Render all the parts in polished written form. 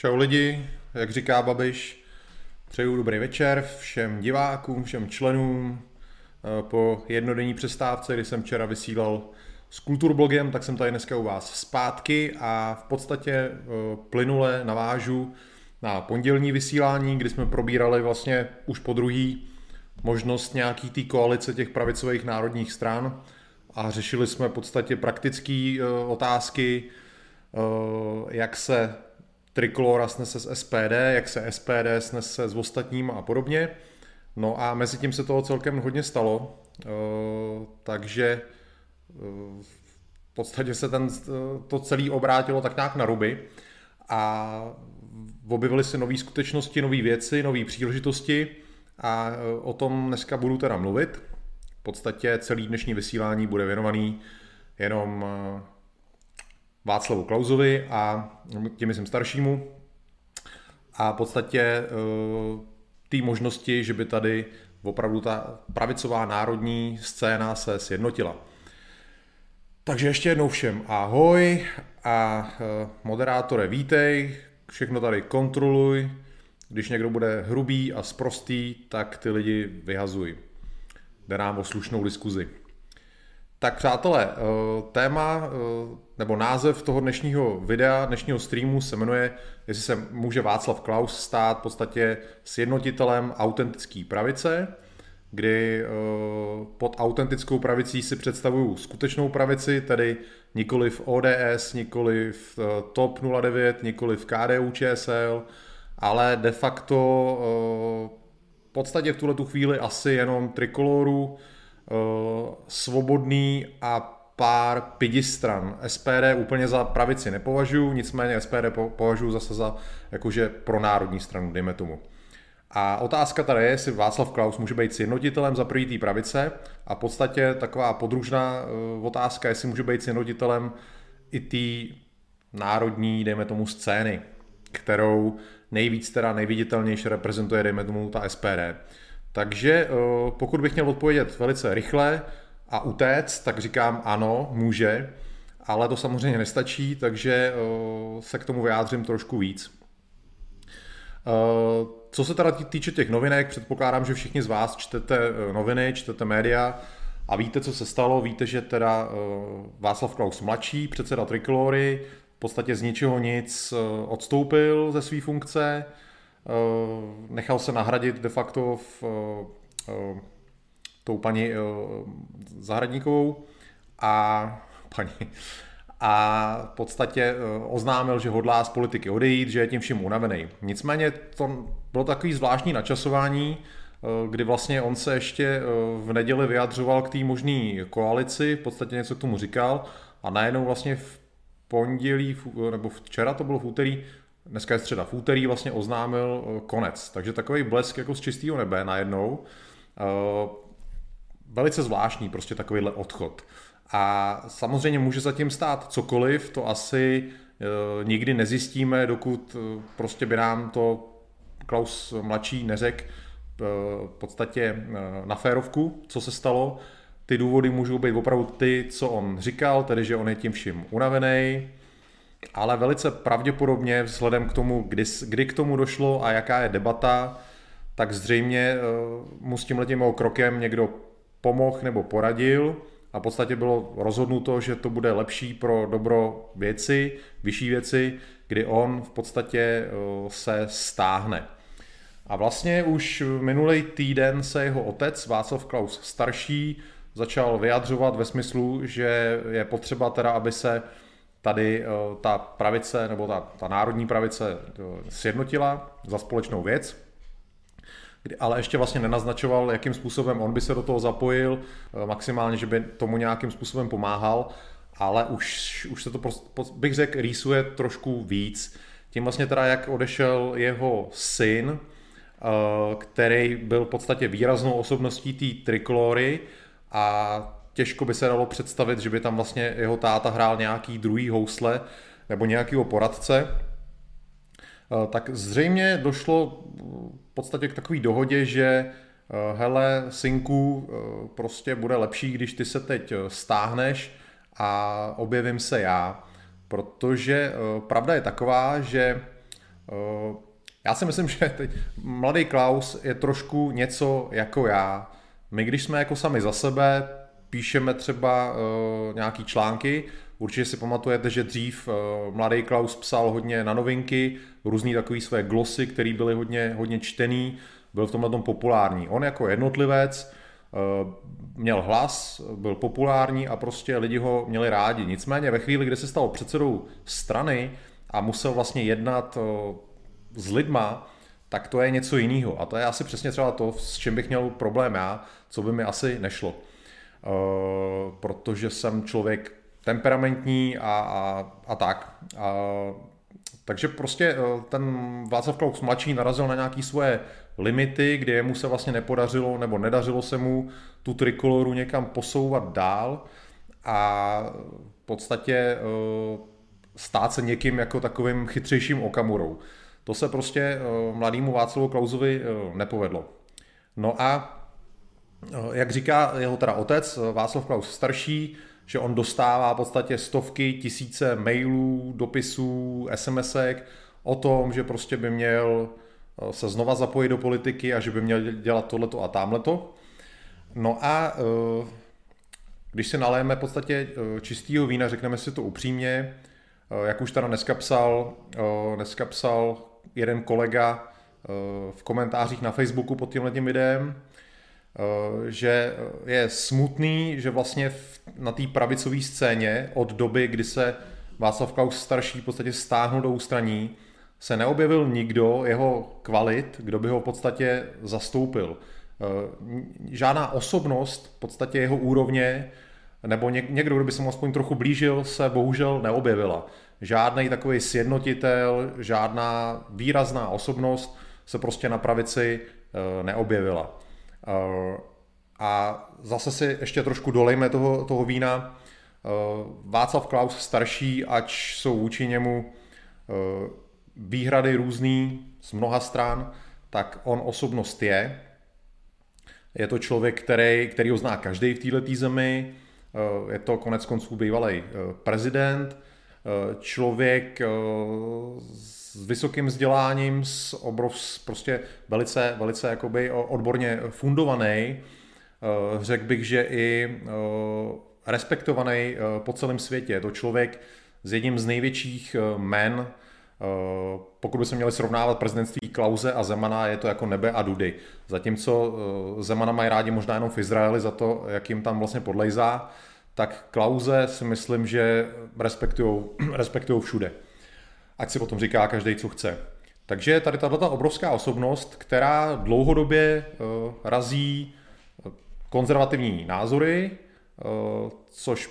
Čau lidi, jak říká Babiš, přeju dobrý večer všem divákům, všem členům. Po jednodenní přestávce, kdy jsem včera vysílal s Kulturblogem, tak jsem tady dneska u vás zpátky a v podstatě plynule navážu na pondělní vysílání, kdy jsme probírali vlastně už po druhý možnost nějaký té koalice těch pravicových národních stran a řešili jsme v podstatě praktické otázky, jak se Trikolóra snese s SPD, jak se SPD snese s ostatníma a podobně. No a mezi tím se toho celkem hodně stalo, takže v podstatě se to celé obrátilo tak nějak na ruby a objevily se nové skutečnosti, nové věci, nové příležitosti a o tom dneska budu teda mluvit. V podstatě celý dnešní vysílání bude věnovaný jenom Václavu Klausovi a tím jsem staršímu a v podstatě té možnosti, že by tady opravdu ta pravicová národní scéna se sjednotila. Takže ještě jednou všem ahoj a moderátore vítej, všechno tady kontroluj, když někdo bude hrubý a sprostý, tak ty lidi vyhazuj. Jde nám o slušnou diskuzi. Tak přátelé, téma nebo název toho dnešního videa, dnešního streamu se jmenuje, jestli se může Václav Klaus stát v podstatě sjednotitelem autentické pravice, kdy pod autentickou pravicí si představuju skutečnou pravici, tedy nikoliv ODS, nikoliv TOP 09, nikoliv KDU ČSL, ale de facto v podstatě v tuhletu chvíli asi jenom Trikolóru, Svobodný a pár pidistran. SPD úplně za pravici nepovažuji, nicméně SPD považuji zase za jakože pro národní stranu, dejme tomu. A otázka tady je, jestli Václav Klaus může být sjednotitelem za první té pravice a v podstatě taková podružná otázka, jestli může být sjednotitelem i té národní, dejme tomu, scény, kterou nejvíc teda nejviditelnější reprezentuje, dejme tomu, ta SPD. Takže pokud bych měl odpovědět velice rychle a utéct, tak říkám ano, může, ale to samozřejmě nestačí, takže se k tomu vyjádřím trošku víc. Co se teda týče těch novinek, předpokládám, že všichni z vás čtete noviny, čtete média a víte, co se stalo, víte, že teda Václav Klaus mladší, předseda Trikolóry, v podstatě z ničeho nic odstoupil ze své funkce, nechal se nahradit de facto tou paní Zahradníkovou a v podstatě oznámil, že hodlá z politiky odejít, že je tím všim unavený. Nicméně to bylo takový zvláštní načasování, kdy vlastně on se ještě v neděli vyjadřoval k té možné koalici, v podstatě něco k tomu říkal a najednou vlastně v pondělí, nebo včera to bylo v úterý, dneska je středa, v úterý vlastně oznámil konec. Takže takový blesk jako z čistého nebe najednou. Velice zvláštní prostě takovýhle odchod. A samozřejmě může zatím stát cokoliv, to asi nikdy nezjistíme, dokud prostě by nám to Klaus mladší neřekl v podstatě na férovku, co se stalo. Ty důvody můžou být opravdu ty, co on říkal, tedy že on je tím vším unavený, ale velice pravděpodobně vzhledem k tomu, kdy k tomu došlo a jaká je debata, tak zřejmě mu s tímhletím krokem někdo pomohl nebo poradil a v podstatě bylo rozhodnuto, že to bude lepší pro dobro věci, vyšší věci, kdy on v podstatě se stáhne. A vlastně už minulý týden se jeho otec Václav Klaus starší začal vyjadřovat ve smyslu, že je potřeba teda, aby se tady ta pravice nebo ta národní pravice sjednotila za společnou věc, ale ještě vlastně nenaznačoval, jakým způsobem on by se do toho zapojil, maximálně, že by tomu nějakým způsobem pomáhal, ale už se to, bych řekl, rýsuje trošku víc. Tím vlastně teda, jak odešel jeho syn, který byl v podstatě výraznou osobností té Trikolóry a těžko by se dalo představit, že by tam vlastně jeho táta hrál nějaký druhý housle nebo nějakýho poradce, tak zřejmě došlo v podstatě k takové dohodě, že hele, synku, prostě bude lepší, když ty se teď stáhneš a objevím se já. Protože pravda je taková, že Já si myslím, že mladý Klaus je trošku něco jako já. My, když jsme jako sami za sebe, píšeme třeba nějaký články. Určitě si pamatujete, že dřív mladý Klaus psal hodně na novinky, různý takové své glosy, které byly hodně čtený, byl v tomhle tom populární. On jako jednotlivec měl hlas, byl populární a prostě lidi ho měli rádi. Nicméně ve chvíli, kdy se stal předsedou strany a musel vlastně jednat s lidma, tak to je něco jiného. A to je asi přesně třeba to, s čím bych měl problém já, co by mi asi nešlo. Protože jsem člověk temperamentní a tak. Takže prostě ten Václav Klaus mladší narazil na nějaké svoje limity, kdy jemu se vlastně nepodařilo, nebo nedařilo se mu tu trikoloru někam posouvat dál a v podstatě stát se někým jako takovým chytřejším Okamurou. To se prostě mladému Václavu Klausovi nepovedlo. No a jak říká jeho teda otec, Václav Klaus starší, že on dostává v podstatě stovky, tisíce mailů, dopisů, SMSek o tom, že prostě by měl se znova zapojit do politiky a že by měl dělat tohleto a támhleto. No a když si naléme v podstatě čistýho vína, řekneme si to upřímně, jak už teda dneska psal jeden kolega v komentářích na Facebooku pod tímhletím videem, že je smutný, že vlastně na té pravicové scéně od doby, kdy se Václav Klaus starší v podstatě stáhnul do ústraní, se neobjevil nikdo jeho kvalit, kdo by ho v podstatě zastoupil. Žádná osobnost v podstatě jeho úrovně nebo někdo, kdo by se mu aspoň trochu blížil, se bohužel neobjevila. Žádný takový sjednotitel, žádná výrazná osobnost se prostě na pravici neobjevila. A zase si ještě trošku dolejme toho vína. Václav Klaus starší, ač jsou vůči němu výhrady různý z mnoha stran, tak on osobnost je. Je to člověk, který ho zná každý v této zemi. Je to konec konců bývalý prezident, člověk s vysokým vzděláním, prostě velice, velice jakoby odborně fundovaný, řekl bych, že i respektovaný po celém světě. Je to člověk s jedním z největších jmen, pokud by se měli srovnávat prezidentství Klause a Zemana, je to jako nebe a dudy. Zatímco Zemana mají rádi možná jenom v Izraeli za to, jak jim tam vlastně podlejzá, tak Klause si myslím, že respektujou všude. Ať si potom říká každý, co chce. Takže tady tato obrovská osobnost, která dlouhodobě razí konzervativní názory, což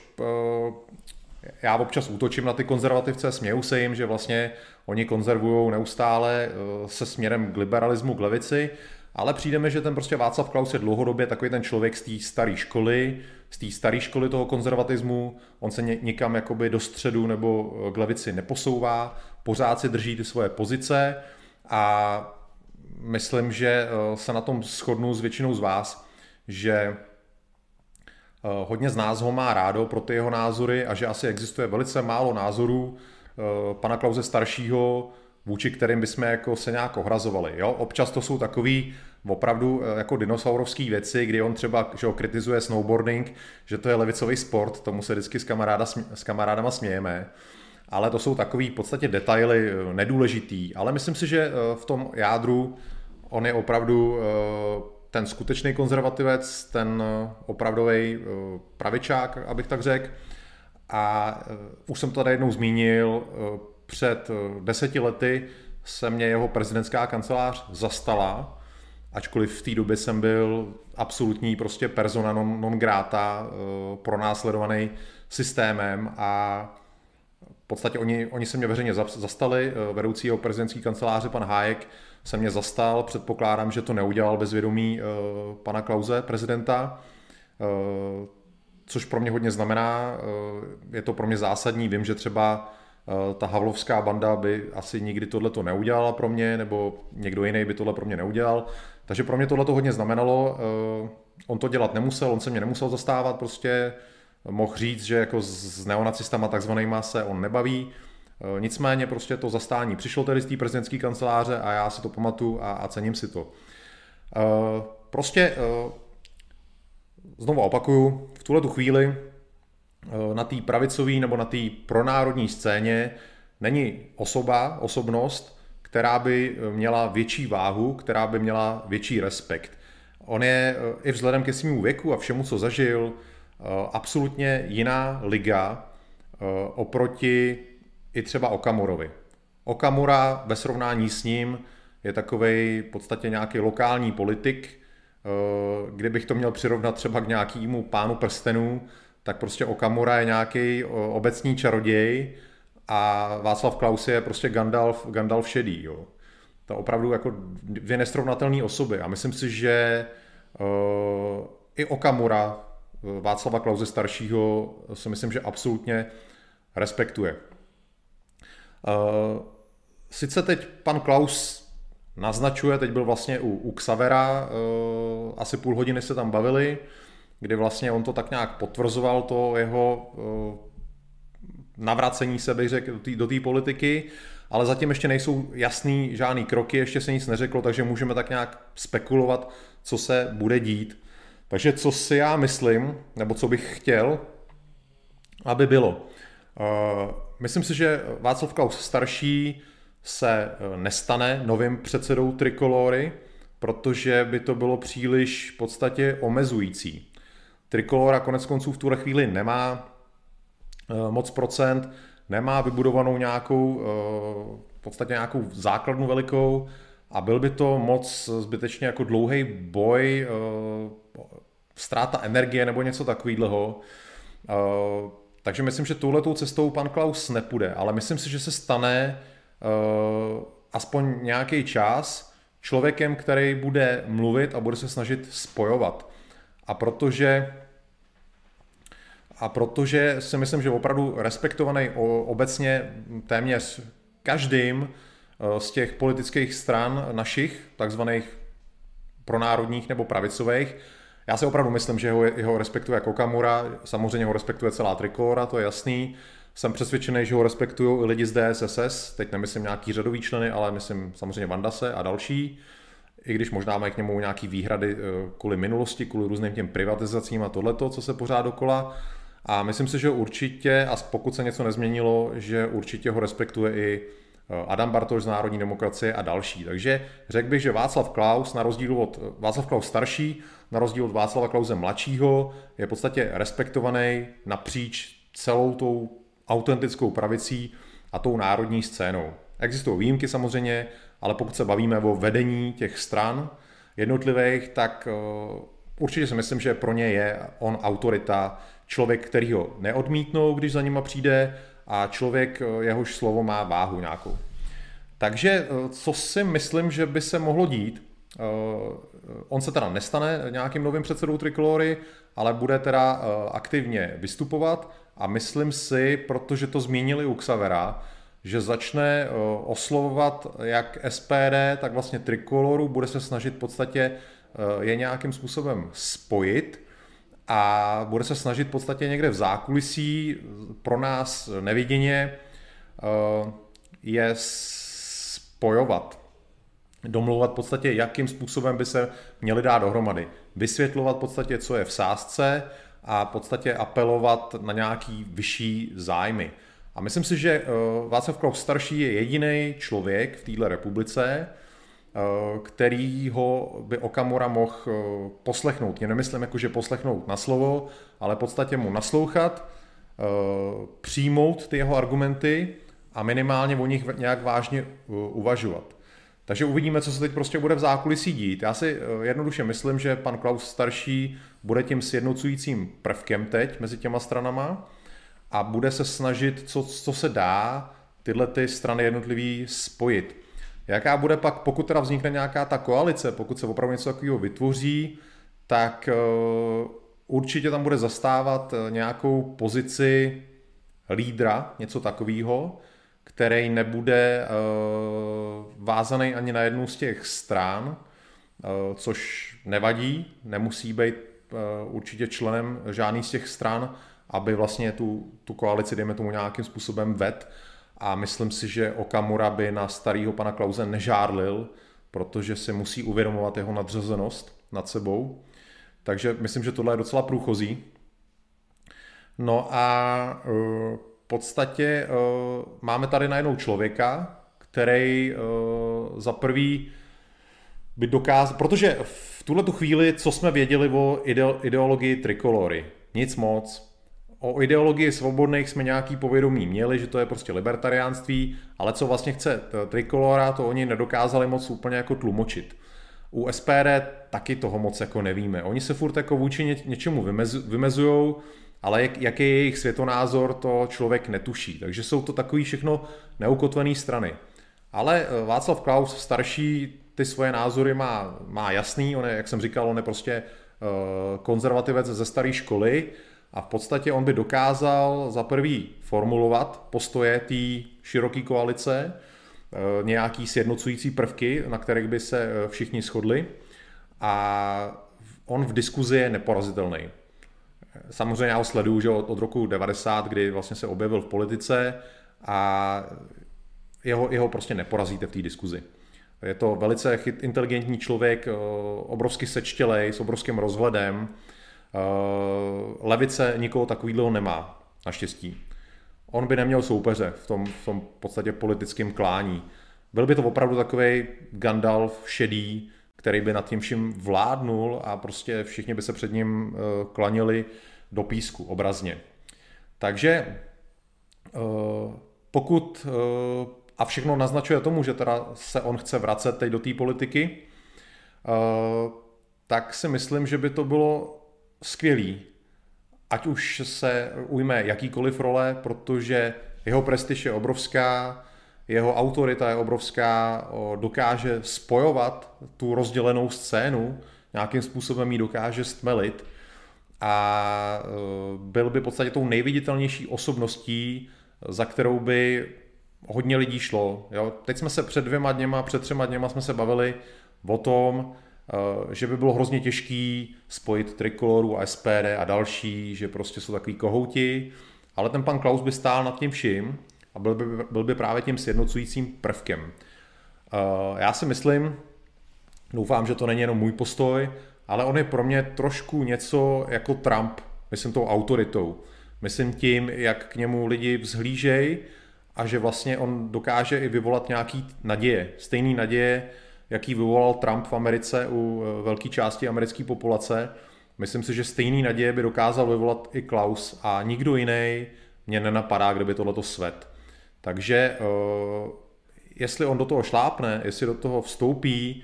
já občas útočím na ty konzervativce, směju se jim, že vlastně oni konzervují neustále se směrem k liberalismu, k levici, ale přijde mi, že ten prostě Václav Klaus je dlouhodobě takový ten člověk z té staré školy, toho konzervatismu, on se nikam jakoby do středu nebo k levici neposouvá, pořád si drží ty svoje pozice a myslím, že se na tom shodnu s většinou z vás, že hodně z nás ho má rádo pro ty jeho názory a že asi existuje velice málo názorů pana Klause staršího, vůči kterým bychom jako se nějak ohrazovali. Jo? Občas to jsou takový opravdu jako dinosaurovský věci, kdy on třeba že ho kritizuje snowboarding, že to je levicový sport, tomu se vždycky s kamarádama smějeme, ale to jsou takový v podstatě detaily nedůležitý, ale myslím si, že v tom jádru on je opravdu ten skutečný konzervativec, ten opravdový pravičák, abych tak řekl. A už jsem to tady jednou zmínil, před 10 lety se mě jeho prezidentská kancelář zastala, ačkoliv v té době jsem byl absolutní prostě persona non grata, pronásledovaný systémem a v podstatě oni se mě veřejně zastali, vedoucího prezidentské kanceláře pan Hájek se mě zastal, předpokládám, že to neudělal bez vědomí pana Klause, prezidenta, což pro mě hodně znamená, je to pro mě zásadní, vím, že třeba ta Havlovská banda by asi nikdy tohleto neudělala pro mě, nebo někdo jiný by tohle pro mě neudělal, takže pro mě tohleto hodně znamenalo, on to dělat nemusel, on se mě nemusel zastávat, prostě mohl říct, že jako s neonacistama takzvanýma se on nebaví, Nicméně prostě to zastání přišlo tedy z té prezidentské kanceláře a já si to pamatuju a cením si to. Prostě znovu opakuju, v tuhletu chvíli na té pravicové nebo na té pronárodní scéně není osobnost, která by měla větší váhu, která by měla větší respekt. On je i vzhledem ke svému věku a všemu, co zažil, absolutně jiná liga oproti i třeba Okamurovi. Okamura ve srovnání s ním je takovej v podstatě nějaký lokální politik, kdybych to měl přirovnat třeba k nějakému Pánu prstenů, tak prostě Okamura je nějaký obecní čaroděj a Václav Klaus je prostě Gandalf šedý. Jo. To opravdu jako dvě nesrovnatelné osoby a myslím si, že i Okamura Václava Klause staršího si myslím, že absolutně respektuje. Sice teď pan Klaus naznačuje, teď byl vlastně u Xavera, asi půl hodiny se tam bavili, kdy vlastně on to tak nějak potvrzoval, to jeho navracení se, bych řekl, do té politiky, ale zatím ještě nejsou jasný žádný kroky, ještě se nic neřeklo, takže můžeme tak nějak spekulovat, co se bude dít. Takže co si já myslím, nebo co bych chtěl, aby bylo. Myslím si, že Václav Klaus starší se nestane novým předsedou Trikolóry, protože by to bylo příliš v podstatě omezující. Trikolóra koneckonců v tuhle chvíli nemá moc procent, nemá vybudovanou nějakou, v podstatě nějakou základnu velikou a byl by to moc zbytečně jako dlouhý boj, ztráta energie nebo něco takového. Takže myslím, že touhletou cestou pan Klaus nepůjde, ale myslím si, že se stane aspoň nějaký čas člověkem, který bude mluvit a bude se snažit spojovat. A protože si myslím, že opravdu respektovaný obecně téměř každým z těch politických stran našich, takzvaných pronárodních nebo pravicových, já si opravdu myslím, že ho respektuje Okamura, samozřejmě ho respektuje celá Trikolóra, to je jasný. Jsem přesvědčený, že ho respektují i lidi z DSSS, teď nemyslím nějaký řadový členy, ale myslím samozřejmě Vandase a další, i když možná mají k němu nějaký výhrady kvůli minulosti, kvůli různým těm privatizacím a tohleto, co se pořád dokola. A myslím si, že určitě, a pokud se něco nezměnilo, že určitě ho respektuje i Adam Bartoš z Národní demokracie a další. Takže řekl bych, že Václav Klaus, na rozdíl od Václav Klaus starší, na rozdíl od Václava Klause mladšího, je v podstatě respektovaný napříč celou tou autentickou pravicí a tou národní scénou. Existují výjimky samozřejmě, ale pokud se bavíme o vedení těch stran jednotlivých, tak určitě si myslím, že pro ně je on autorita, člověk, který ho neodmítnou, když za nima přijde, a člověk, jehož slovo má váhu nějakou. Takže co si myslím, že by se mohlo dít? On se teda nestane nějakým novým předsedou Trikolóry, ale bude teda aktivně vystupovat a myslím si, protože to zmínili u Xavera, že začne oslovovat jak SPD, tak vlastně Trikolóru, bude se snažit v podstatě je nějakým způsobem spojit a bude se snažit v podstatě někde v zákulisí, pro nás neviděně, je spojovat. Domlouvat v podstatě, jakým způsobem by se měli dát dohromady. Vysvětlovat v podstatě, co je v sázce a v podstatě apelovat na nějaký vyšší zájmy. A myslím si, že Václav Klaus starší je jediný člověk v této republice, kterýho by Okamura mohl poslechnout. Já nemyslím, jakože poslechnout na slovo, ale v podstatě mu naslouchat, přijmout ty jeho argumenty a minimálně o nich nějak vážně uvažovat. Takže uvidíme, co se teď prostě bude v zákulisí dít. Já si jednoduše myslím, že pan Klaus starší bude tím sjednocujícím prvkem teď mezi těma stranama a bude se snažit, co se dá, tyhle ty strany jednotlivý spojit. Jaká bude pak, pokud teda vznikne nějaká ta koalice, pokud se opravdu něco takového vytvoří, tak určitě tam bude zastávat nějakou pozici lídra, něco takového, který nebude vázaný ani na jednu z těch strán, což nevadí, nemusí být určitě členem žádný z těch stran, aby vlastně tu koalici, dejme tomu, nějakým způsobem ved. a myslím si, že Okamura by na starého pana Klause nežárlil, protože se musí uvědomovat jeho nadřazenost nad sebou. Takže myslím, že tohle je docela průchozí. No a v podstatě máme tady najednou člověka, který za prvý by dokázal, protože v tuhletu chvíli, co jsme věděli o ideologii Trikolóry, nic moc. O ideologii Svobodných jsme nějaký povědomí měli, že to je prostě libertariánství, ale co vlastně chce Trikolóra, to oni nedokázali moc úplně jako tlumočit. U SPD taky toho moc jako nevíme. Oni se furt jako vůči něčemu vymezujou, ale jaký je jejich světonázor, to člověk netuší. Takže jsou to takový všechno neukotvené strany. Ale Václav Klaus starší ty svoje názory má jasný, on je, jak jsem říkal, on je prostě konzervativec ze staré školy a v podstatě on by dokázal za prvý formulovat postoje té široké koalice, nějaký sjednocující prvky, na kterých by se všichni shodli, a on v diskuzi je neporazitelný. Samozřejmě já ho sleduju, že od roku 90, kdy vlastně se objevil v politice, a jeho prostě neporazíte v té diskuzi. Je to velice inteligentní člověk, obrovsky sečtělej, s obrovským rozhledem. Levice nikoho takovýho nemá, naštěstí. On by neměl soupeře v tom podstatě politickém klání. Byl by to opravdu takovej Gandalf šedý, který by nad tím vším vládnul a prostě všichni by se před ním klanili do písku, obrazně. Takže pokud, a všechno naznačuje tomu, že teda se on chce vracet teď do té politiky, tak si myslím, že by to bylo skvělý. Ať už se ujme jakýkoliv role, protože jeho prestiž je obrovská, jeho autorita je obrovská, dokáže spojovat tu rozdělenou scénu, nějakým způsobem ji dokáže stmelit a byl by v podstatě tou nejviditelnější osobností, za kterou by hodně lidí šlo. Jo? Teď jsme se před třema dněma jsme se bavili o tom, že by bylo hrozně těžký spojit Trikolóru a SPD a další, že prostě jsou takový kohouti, ale ten pan Klaus by stál nad tím vším a byl by právě tím sjednocujícím prvkem. Já si myslím, doufám, že to není jenom můj postoj, ale on je pro mě trošku něco jako Trump, myslím tou autoritou, myslím tím, jak k němu lidi vzhlížejí a že vlastně on dokáže i vyvolat nějaký naděje, stejný naděje, jaký vyvolal Trump v Americe u velké části americké populace. Myslím si, že stejný naděje by dokázal vyvolat i Klaus a nikdo jiný mě nenapadá, kdyby tohleto svet. Takže jestli on do toho šlápne, jestli do toho vstoupí,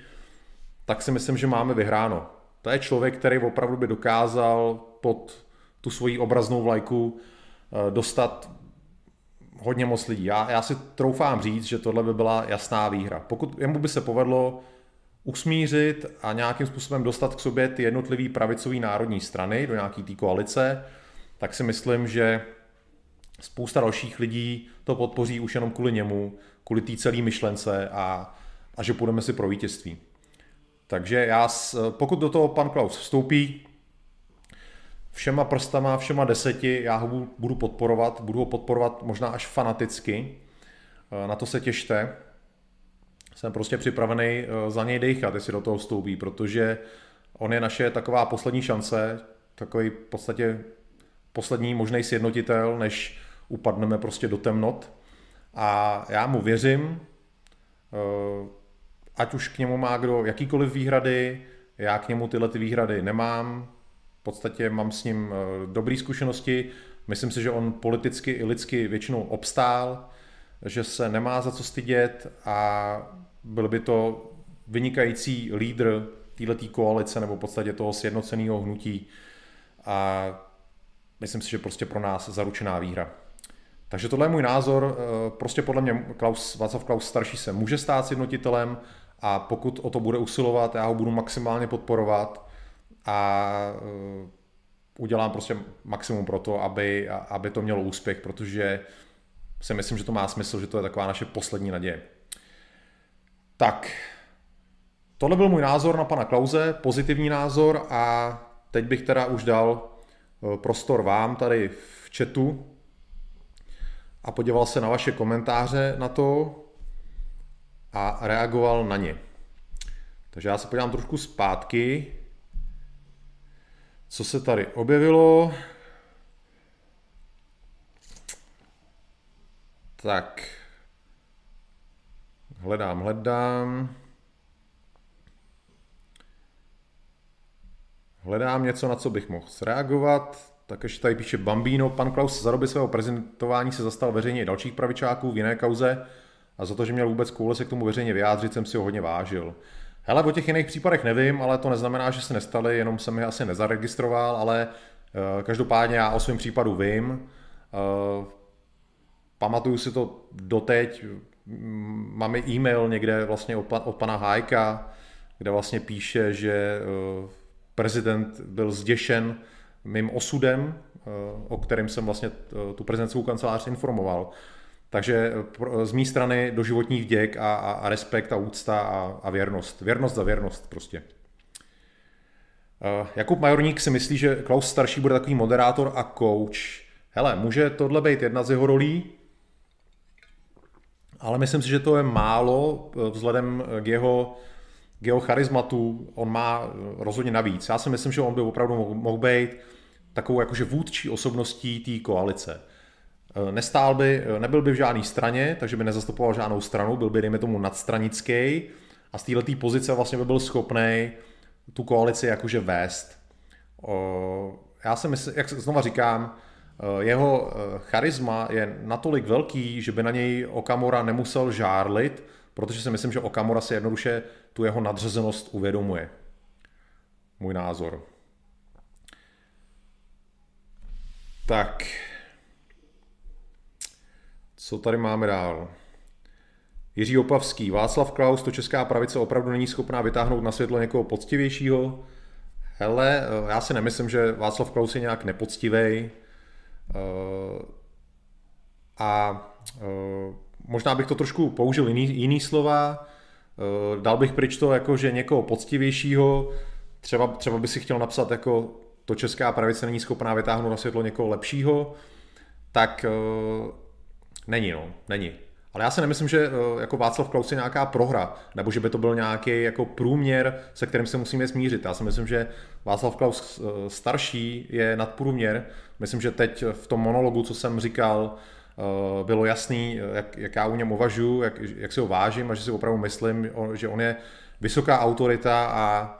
tak si myslím, že máme vyhráno. To je člověk, který opravdu by dokázal pod tu svoji obraznou vlajku dostat hodně moc lidí. Já si troufám říct, že tohle by byla jasná výhra. Pokud jemu by se povedlo usmířit a nějakým způsobem dostat k sobě ty jednotlivý pravicový národní strany do nějaký té koalice, tak si myslím, že spousta dalších lidí to podpoří už jenom kvůli němu, kvůli té celé myšlence a že půjdeme si pro vítězství. Takže pokud do toho pan Klaus vstoupí, všema prstama, všema 10, já ho budu ho podporovat možná až fanaticky, na to se těšte. Jsem prostě připravený za něj dejchat, jestli do toho vstoupí, protože on je naše taková poslední šance, takový v podstatě poslední možný sjednotitel, než upadneme prostě do temnot. A já mu věřím, ať už k němu má kdo jakýkoliv výhrady, já k němu tyhle výhrady nemám, v podstatě mám s ním dobré zkušenosti, myslím si, že on politicky i lidsky většinou obstál, že se nemá za co stydět a byl by to vynikající lídr této koalice nebo v podstatě toho sjednoceného hnutí a myslím si, že prostě pro nás zaručená výhra. Takže tohle je můj názor, prostě podle mě Václav Klaus starší se může stát sjednotitelem a pokud o to bude usilovat, já ho budu maximálně podporovat a udělám prostě maximum pro to, aby to mělo úspěch, protože si myslím, že to má smysl, že to je taková naše poslední naděje. Tak, tohle byl můj názor na pana Klause, pozitivní názor a teď bych teda už dal prostor vám tady v chatu a podíval se na vaše komentáře na to a reagoval na ně. Takže já se podívám trošku zpátky, co se tady objevilo. Tak, hledám něco, na co bych mohl reagovat. Tak ještě tady píše Bambino. Pan Klaus za doby svého prezentování se zastal veřejně i dalších pravičáků v jiné kauze a za to, že měl vůbec koule se k tomu veřejně vyjádřit, jsem si ho hodně vážil. Hele, o těch jiných případech nevím, ale to neznamená, že se nestaly, jenom jsem je asi nezaregistroval, ale každopádně já o svém případu vím. Pamatuju si to doteď, máme e-mail někde vlastně od pana Hájka, kde vlastně píše, že prezident byl zděšen mým osudem, o kterém jsem vlastně tu prezidentskou kancelář informoval. Takže z mé strany doživotní vděk a respekt a úcta a věrnost. Věrnost za věrnost prostě. Jakub Majorník si myslí, že Klaus starší bude takový moderátor a coach. Hele, může tohle být jedna z jeho rolí, ale myslím si, že to je málo vzhledem k jeho charizmatu. On má rozhodně navíc. Já si myslím, že on by opravdu mohl být takovou jakože vůdčí osobností té koalice. Nestál by, nebyl by v žádné straně, takže by nezastupoval žádnou stranu, byl by, dejme tomu, nadstranický a z této pozice vlastně by byl schopný tu koalici jakože vést. Já si myslím, jak znova říkám, jeho charisma je natolik velký, že by na něj Okamura nemusel žárlit, protože si myslím, že Okamura si jednoduše tu jeho nadřazenost uvědomuje. Můj názor. Tak. Co tady máme dál? Jiří Opavský. Václav Klaus, to česká pravice opravdu není schopná vytáhnout na světlo někoho poctivějšího. Hele, já si nemyslím, že Václav Klaus je nějak nepoctivej. A možná bych to trošku použil jiný slova. Dal bych pryč to jako, že někoho poctivějšího. Třeba by si chtěl napsat jako to česká pravice není schopná vytáhnout na světlo někoho lepšího. Tak není. Ale já si nemyslím, že jako Václav Klaus je nějaká prohra, nebo že by to byl nějaký jako průměr, se kterým se musíme smířit. Já si myslím, že Václav Klaus starší je nadprůměr. Myslím, že teď v tom monologu, co jsem říkal, bylo jasný, jak já u něm uvažuji, jak si ho vážím a že si opravdu myslím, že on je vysoká autorita a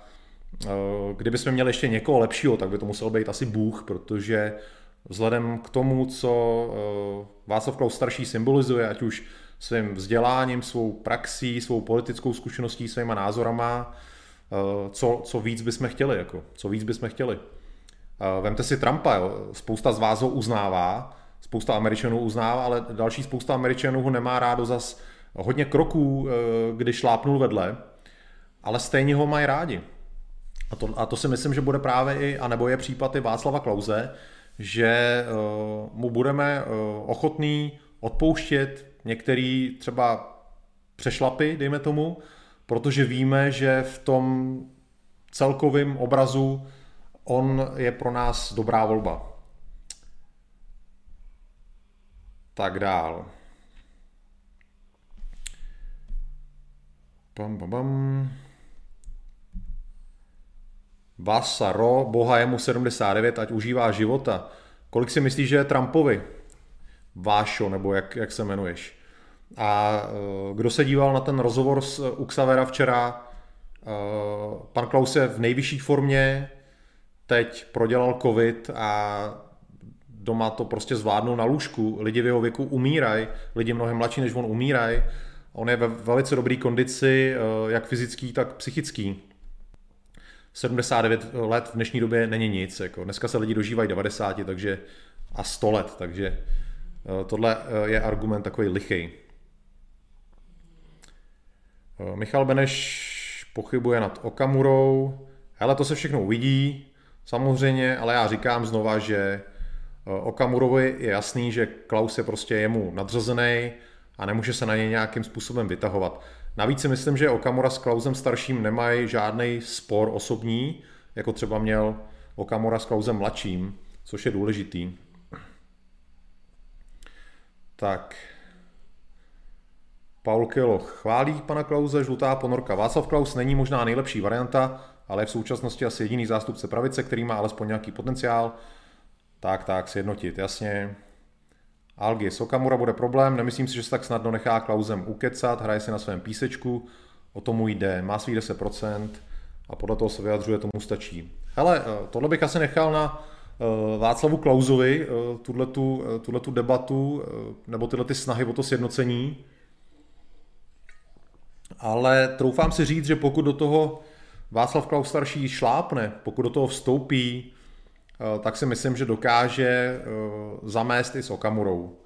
kdybychom měli ještě někoho lepšího, tak by to musel být asi Bůh, protože vzhledem k tomu, co Václav Klaus starší symbolizuje, ať už svým vzděláním, svou praxí, svou politickou zkušeností, svýma názorama, co víc bychom chtěli. Vemte si Trumpa, jo. Spousta z vás ho uznává, spousta Američanů uznává, ale další spousta Američanů ho nemá rádo zas hodně kroků, kdy šlápnul vedle, ale stejně ho mají rádi. A to si myslím, že bude právě i, anebo je případ i Václava Klause, že mu budeme ochotní odpouštět některé třeba přešlapy, dejme tomu, protože víme, že v tom celkovém obrazu on je pro nás dobrá volba. Tak dál. Basaro, boha je mu 79, ať užívá života. Kolik si myslíš, že je Trumpovi? Vášo, nebo jak se jmenuješ? A kdo se díval na ten rozhovor u Xavera včera? Pan Klaus je v nejvyšší formě, teď prodělal covid a doma to prostě zvládnou na lůžku. Lidi v jeho věku umírají, lidi mnohem mladší než on umírají. On je ve velice dobré kondici, jak fyzický, tak psychický. 79 let v dnešní době není nic. Jako. Dneska se lidi dožívají 90 takže, a 100 let, takže tohle je argument takový lichý. Michal Beneš pochybuje nad Okamurou. Hele, to se všechno uvidí, samozřejmě, ale já říkám znova, že Okamurovi je jasný, že Klaus je prostě jemu nadřazený a nemůže se na něj nějakým způsobem vytahovat. Navíc si myslím, že Okamura s Klausem starším nemají žádný spor osobní, jako třeba měl Okamura s Klausem mladším, což je důležitý. Tak. Paul Keloch chválí pana Klause, žlutá ponorka. Václav Klaus není možná nejlepší varianta, ale je v současnosti asi jediný zástupce pravice, který má alespoň nějaký potenciál. Tak, sjednotit, jasně. Algis, Okamura bude problém, nemyslím si, že se tak snadno nechá Klausem ukecat, hraje si na svém písečku, o tomu jde, má svých 10% a podle toho se vyjadřuje, tomu stačí. Hele, tohle bych asi nechal na Václavu Klausovi, tuhletu debatu, nebo tyhle ty snahy o to sjednocení, ale troufám si říct, že pokud do toho Václav Klaus starší šlápne, pokud do toho vstoupí, tak si myslím, že dokáže zamést i s Okamurou.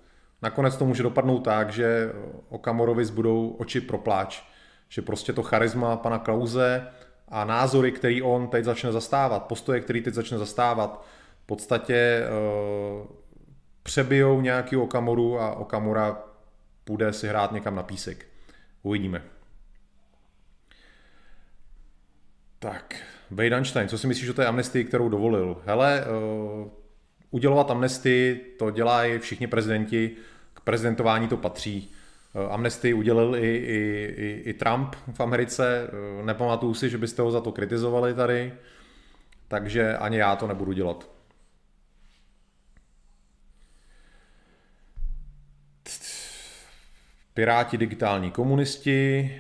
Nakonec to může dopadnout tak, že Okamurovi zbudou oči pro pláč, že prostě to charisma pana Klause a názory, který on teď začne zastávat, postoje, který teď začne zastávat, v podstatě přebijou nějaký Okamuru a Okamura půjde si hrát někam na písek. Uvidíme. Tak, Weidenstein, co si myslíš o té amnestii, kterou dovolil? Hele, udělovat amnestii, to dělají všichni prezidenti, k prezidentování to patří. Amnestii udělil i Trump v Americe, nepamatuju si, že byste ho za to kritizovali tady, takže ani já to nebudu dělat. Piráti, digitální komunisti...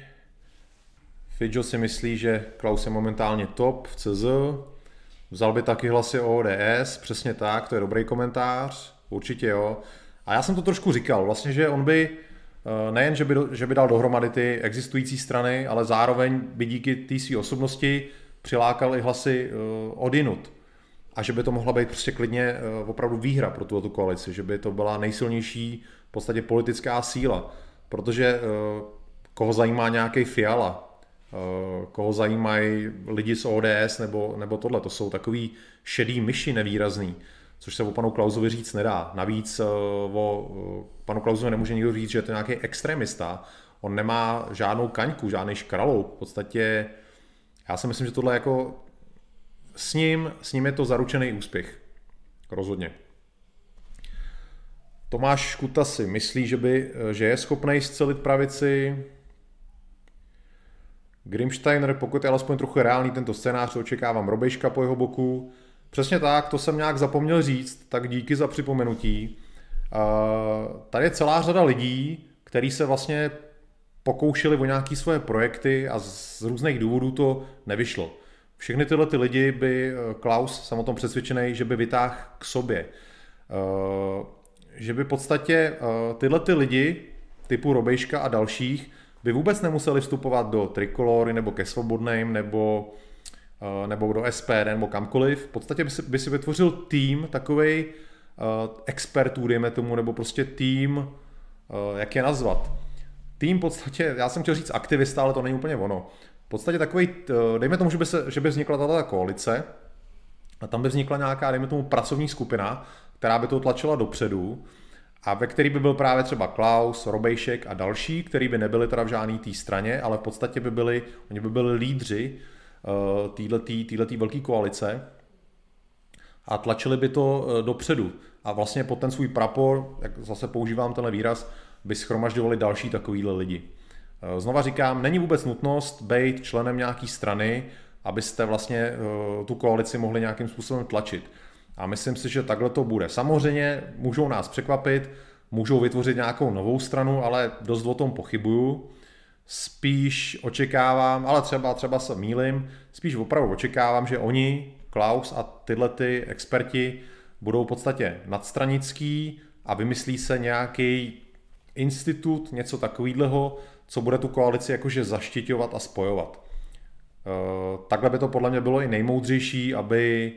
Fidžo si myslí, že Klaus je momentálně top v CZ. Vzal by taky hlasy ODS, přesně tak, to je dobrý komentář, určitě jo. A já jsem to trošku říkal, vlastně, že on by nejen, že by dal dohromady ty existující strany, ale zároveň by díky té své osobnosti přilákal i hlasy odinut. A že by to mohla být prostě klidně opravdu výhra pro tuto koalici, že by to byla nejsilnější v podstatě politická síla. Protože koho zajímá nějaký Fiala, koho zajímají lidi z ODS nebo tohle, to jsou takový šedý myši nevýrazný, což se o panu Klausovi říct nedá. Navíc o panu Klausovi nemůže nikdo říct, že je to nějaký extremista, on nemá žádnou kaňku, žádný škraloup, v podstatě já si myslím, že tohle jako s ním je to zaručený úspěch, rozhodně. Tomáš Škuta si myslí, že je schopný scelit pravici. Grimsteiner, pokud je alespoň trochu reálný tento scénář, očekávám Robejška po jeho boku. Přesně tak, to jsem nějak zapomněl říct, tak díky za připomenutí. Tady je celá řada lidí, kteří se vlastně pokoušeli o nějaké svoje projekty a z různých důvodů to nevyšlo. Všechny tyhle ty lidi by Klaus, jsem o tom přesvědčený, že by vytáhl k sobě. Že by v podstatě tyhle ty lidi, typu Robejška a dalších, by vůbec nemuseli vstupovat do Trikolóry nebo ke Svobodným nebo do SPD nebo kamkoliv. V podstatě by si vytvořil tým takovej expertů, dejme tomu, nebo prostě tým, jak je nazvat. Tým v podstatě, já jsem chtěl říct aktivista, ale to není úplně ono. V podstatě takovej, dejme tomu, že by vznikla tato koalice a tam by vznikla nějaká, dejme tomu, pracovní skupina, která by to tlačila dopředu, a ve který by byl právě třeba Klaus, Robejšek a další, který by nebyli teda v žádný té straně, ale v podstatě oni by byli lídři této velké koalice a tlačili by to dopředu. A vlastně pod ten svůj prapor, jak zase používám tenhle výraz, by schromažďovali další takovýhle lidi. Znova říkám, není vůbec nutnost být členem nějaký strany, abyste vlastně tu koalici mohli nějakým způsobem tlačit. A myslím si, že takhle to bude. Samozřejmě můžou nás překvapit, můžou vytvořit nějakou novou stranu, ale dost o tom pochybuju. Spíš očekávám, ale třeba se mýlim, spíš opravdu očekávám, že oni, Klaus a tyhle ty experti, budou v podstatě nadstranický a vymyslí se nějaký institut, něco takového, co bude tu koalici jakože zaštiťovat a spojovat. Takhle by to podle mě bylo i nejmoudřejší, aby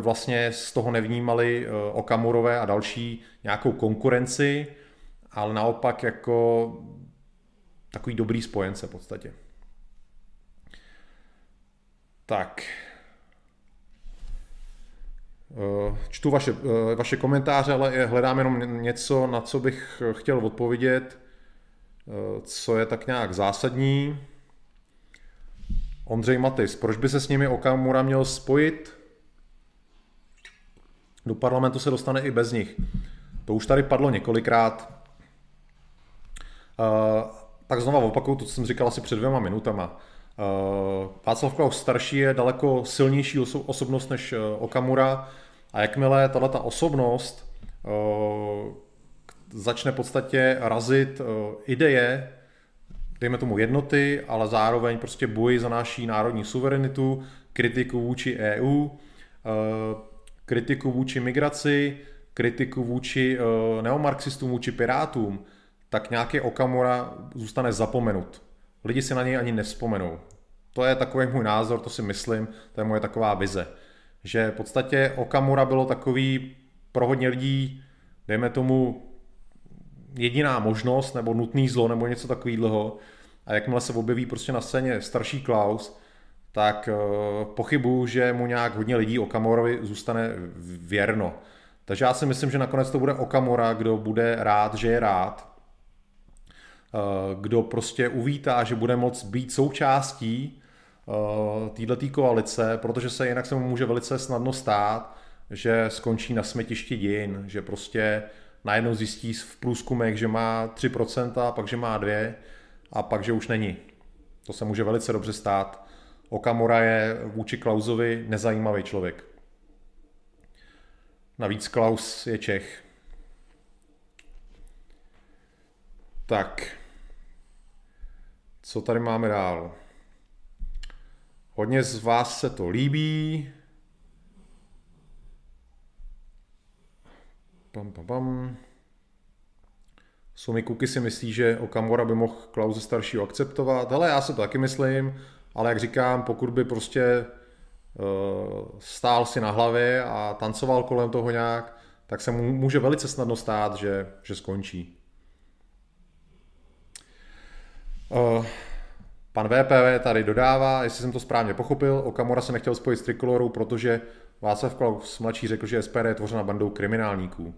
vlastně z toho nevnímali Okamurové a další nějakou konkurenci, ale naopak jako takový dobrý spojence v podstatě. Tak. Čtu vaše komentáře, ale hledám jenom něco, na co bych chtěl odpovědět, co je tak nějak zásadní. Ondřej Matis, proč by se s nimi Okamura měl spojit? Do parlamentu se dostane i bez nich. To už tady padlo několikrát. Tak znova opakuju to, co jsem říkal asi před 2 minutama. Václav Klaus starší je daleko silnější osobnost než Okamura a jakmile tato osobnost začne v podstatě razit ideje, dejme tomu jednoty, ale zároveň prostě boj za naší národní suverenitu, kritiku vůči EU, kritiku vůči migraci, kritiku vůči neomarxistům, vůči pirátům, tak nějaký Okamura zůstane zapomenut. Lidi si na něj ani nevzpomenou. To je takový můj názor, to si myslím, to je moje taková vize. Že v podstatě Okamura bylo takový pro hodně lidí, dejme tomu, jediná možnost nebo nutný zlo nebo něco takového. A jakmile se objeví prostě na scéně starší Klaus, tak pochybuju, že mu nějak hodně lidí Okamurovi zůstane věrno. Takže já si myslím, že nakonec to bude Okamura, kdo bude rád, že je rád. Kdo prostě uvítá, že bude moct být součástí této koalice, protože se jinak se mu může velice snadno stát, že skončí na smetišti dějin, že prostě najednou zjistí v průzkumech, že má 3%, pak že má 2% a pak že už není. To se může velice dobře stát. Okamura je vůči Klausovi nezajímavý člověk. Navíc Klaus je Čech. Tak, co tady máme dál? Hodně z vás se to líbí. Sumy Kuky si myslí, že Okamura by mohl Klause staršího akceptovat. Hele, já se to taky myslím, ale jak říkám, pokud by prostě stál si na hlavě a tancoval kolem toho nějak, tak se mu může velice snadno stát, že skončí. Pan VPV tady dodává, jestli jsem to správně pochopil, Okamura se nechtěl spojit s Trikolorou, protože Václav Klaus mladší řekl, že SPD je tvořena bandou kriminálníků.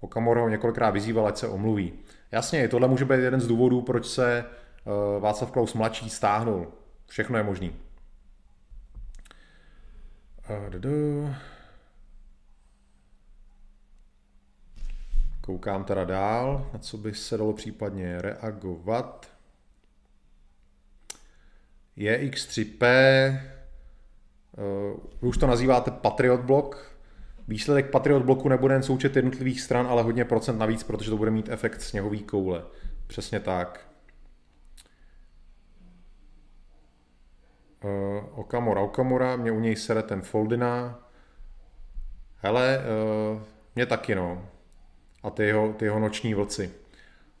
Okamura ho několikrát vyzýval, ať se omluví. Jasně, tohle může být jeden z důvodů, proč se Václav Klaus mladší stáhnul. Všechno je možný. Koukám teda dál, na co by se dalo případně reagovat. Je X3P, vy už to nazýváte Patriot blok. Výsledek Patriot bloku nebude jen součet jednotlivých stran, ale hodně procent navíc, protože to bude mít efekt sněhový koule. Přesně tak. Okamura, mě u něj sere ten Foldina. Hele, mě taky no. A ty jeho noční vlci.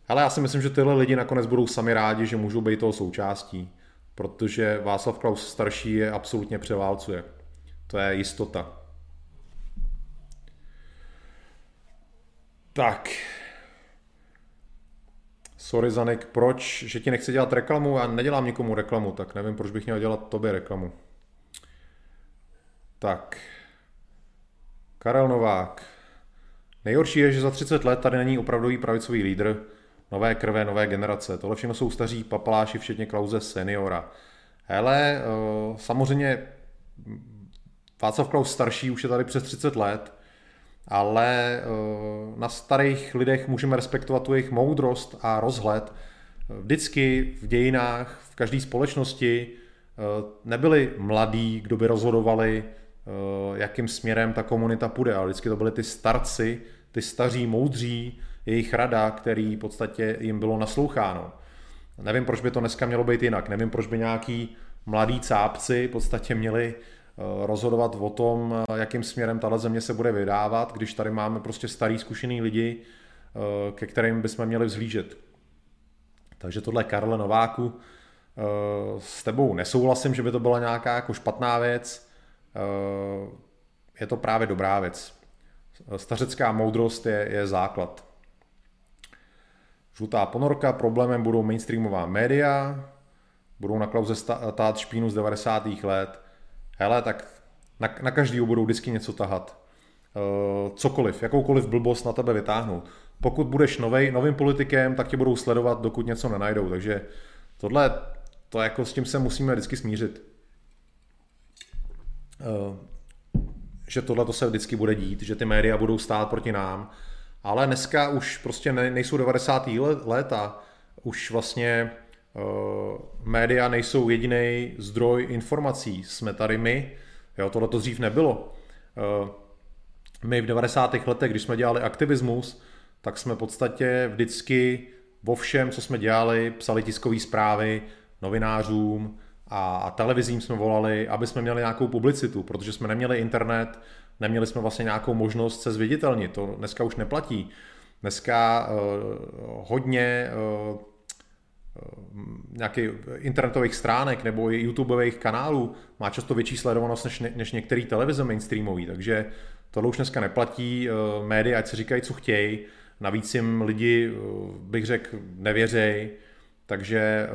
Hele, já si myslím, že tyhle lidi nakonec budou sami rádi, že můžou být toho součástí. Protože Václav Klaus starší je absolutně převálcuje. To je jistota. Tak. Sorry Zanik, proč? Že ti nechci dělat reklamu a nedělám nikomu reklamu, tak nevím, proč bych měl dělat tobě reklamu. Tak. Karel Novák. Nejhorší je, že za 30 let tady není opravdový pravicový lídr. Nové krve, nové generace. Tohle všechno jsou staří papaláši, včetně Klause seniora. Hele, samozřejmě Václav Klaus starší už je tady přes 30 let, ale na starých lidech můžeme respektovat tu jejich moudrost a rozhled. Vždycky v dějinách, v každé společnosti nebyli mladí, kdo by rozhodovali, jakým směrem ta komunita půjde, ale vždycky to byly ty starci, ty staří moudří, jejich rada, který v podstatě jim bylo nasloucháno. Nevím, proč by to dneska mělo být jinak. Nevím, proč by nějaký mladí cápci v podstatě měli rozhodovat o tom, jakým směrem tato země se bude vydávat, když tady máme prostě starý, zkušený lidi, ke kterým bychom měli vzhlížet. Takže tohle, Karle Nováku, s tebou nesouhlasím, že by to byla nějaká jako špatná věc. Je to právě dobrá věc. Stařecká moudrost je základ. Žlutá ponorka, problémem budou mainstreamová média, budou na Klauze tát špínu z 90. let. Hele, tak na každýho budou vždycky něco tahat. Cokoliv, jakoukoliv blbost na tebe vytáhnou. Pokud budeš novým politikem, tak tě budou sledovat, dokud něco nenajdou. Takže tohle, to jako s tím se musíme vždycky smířit. Že tohle to se vždycky bude dít, že ty média budou stát proti nám. Ale dneska už prostě nejsou 90. léta, už vlastně média nejsou jediný zdroj informací. Jsme tady my, tohle to dřív nebylo. My v 90. letech, když jsme dělali aktivismus, tak jsme v podstatě vždycky o všem, co jsme dělali, psali tiskové zprávy novinářům a televizím jsme volali, aby jsme měli nějakou publicitu, protože jsme neměli internet, neměli jsme vlastně nějakou možnost se zviditelnit. To dneska už neplatí. Dneska hodně nějakých internetových stránek nebo i YouTubeových kanálů má často větší sledovanost než některé televize mainstreamové, takže tohle už dneska neplatí. Média, ať se říkají, co chtějí, navíc jim lidi, bych řekl, nevěřejí, takže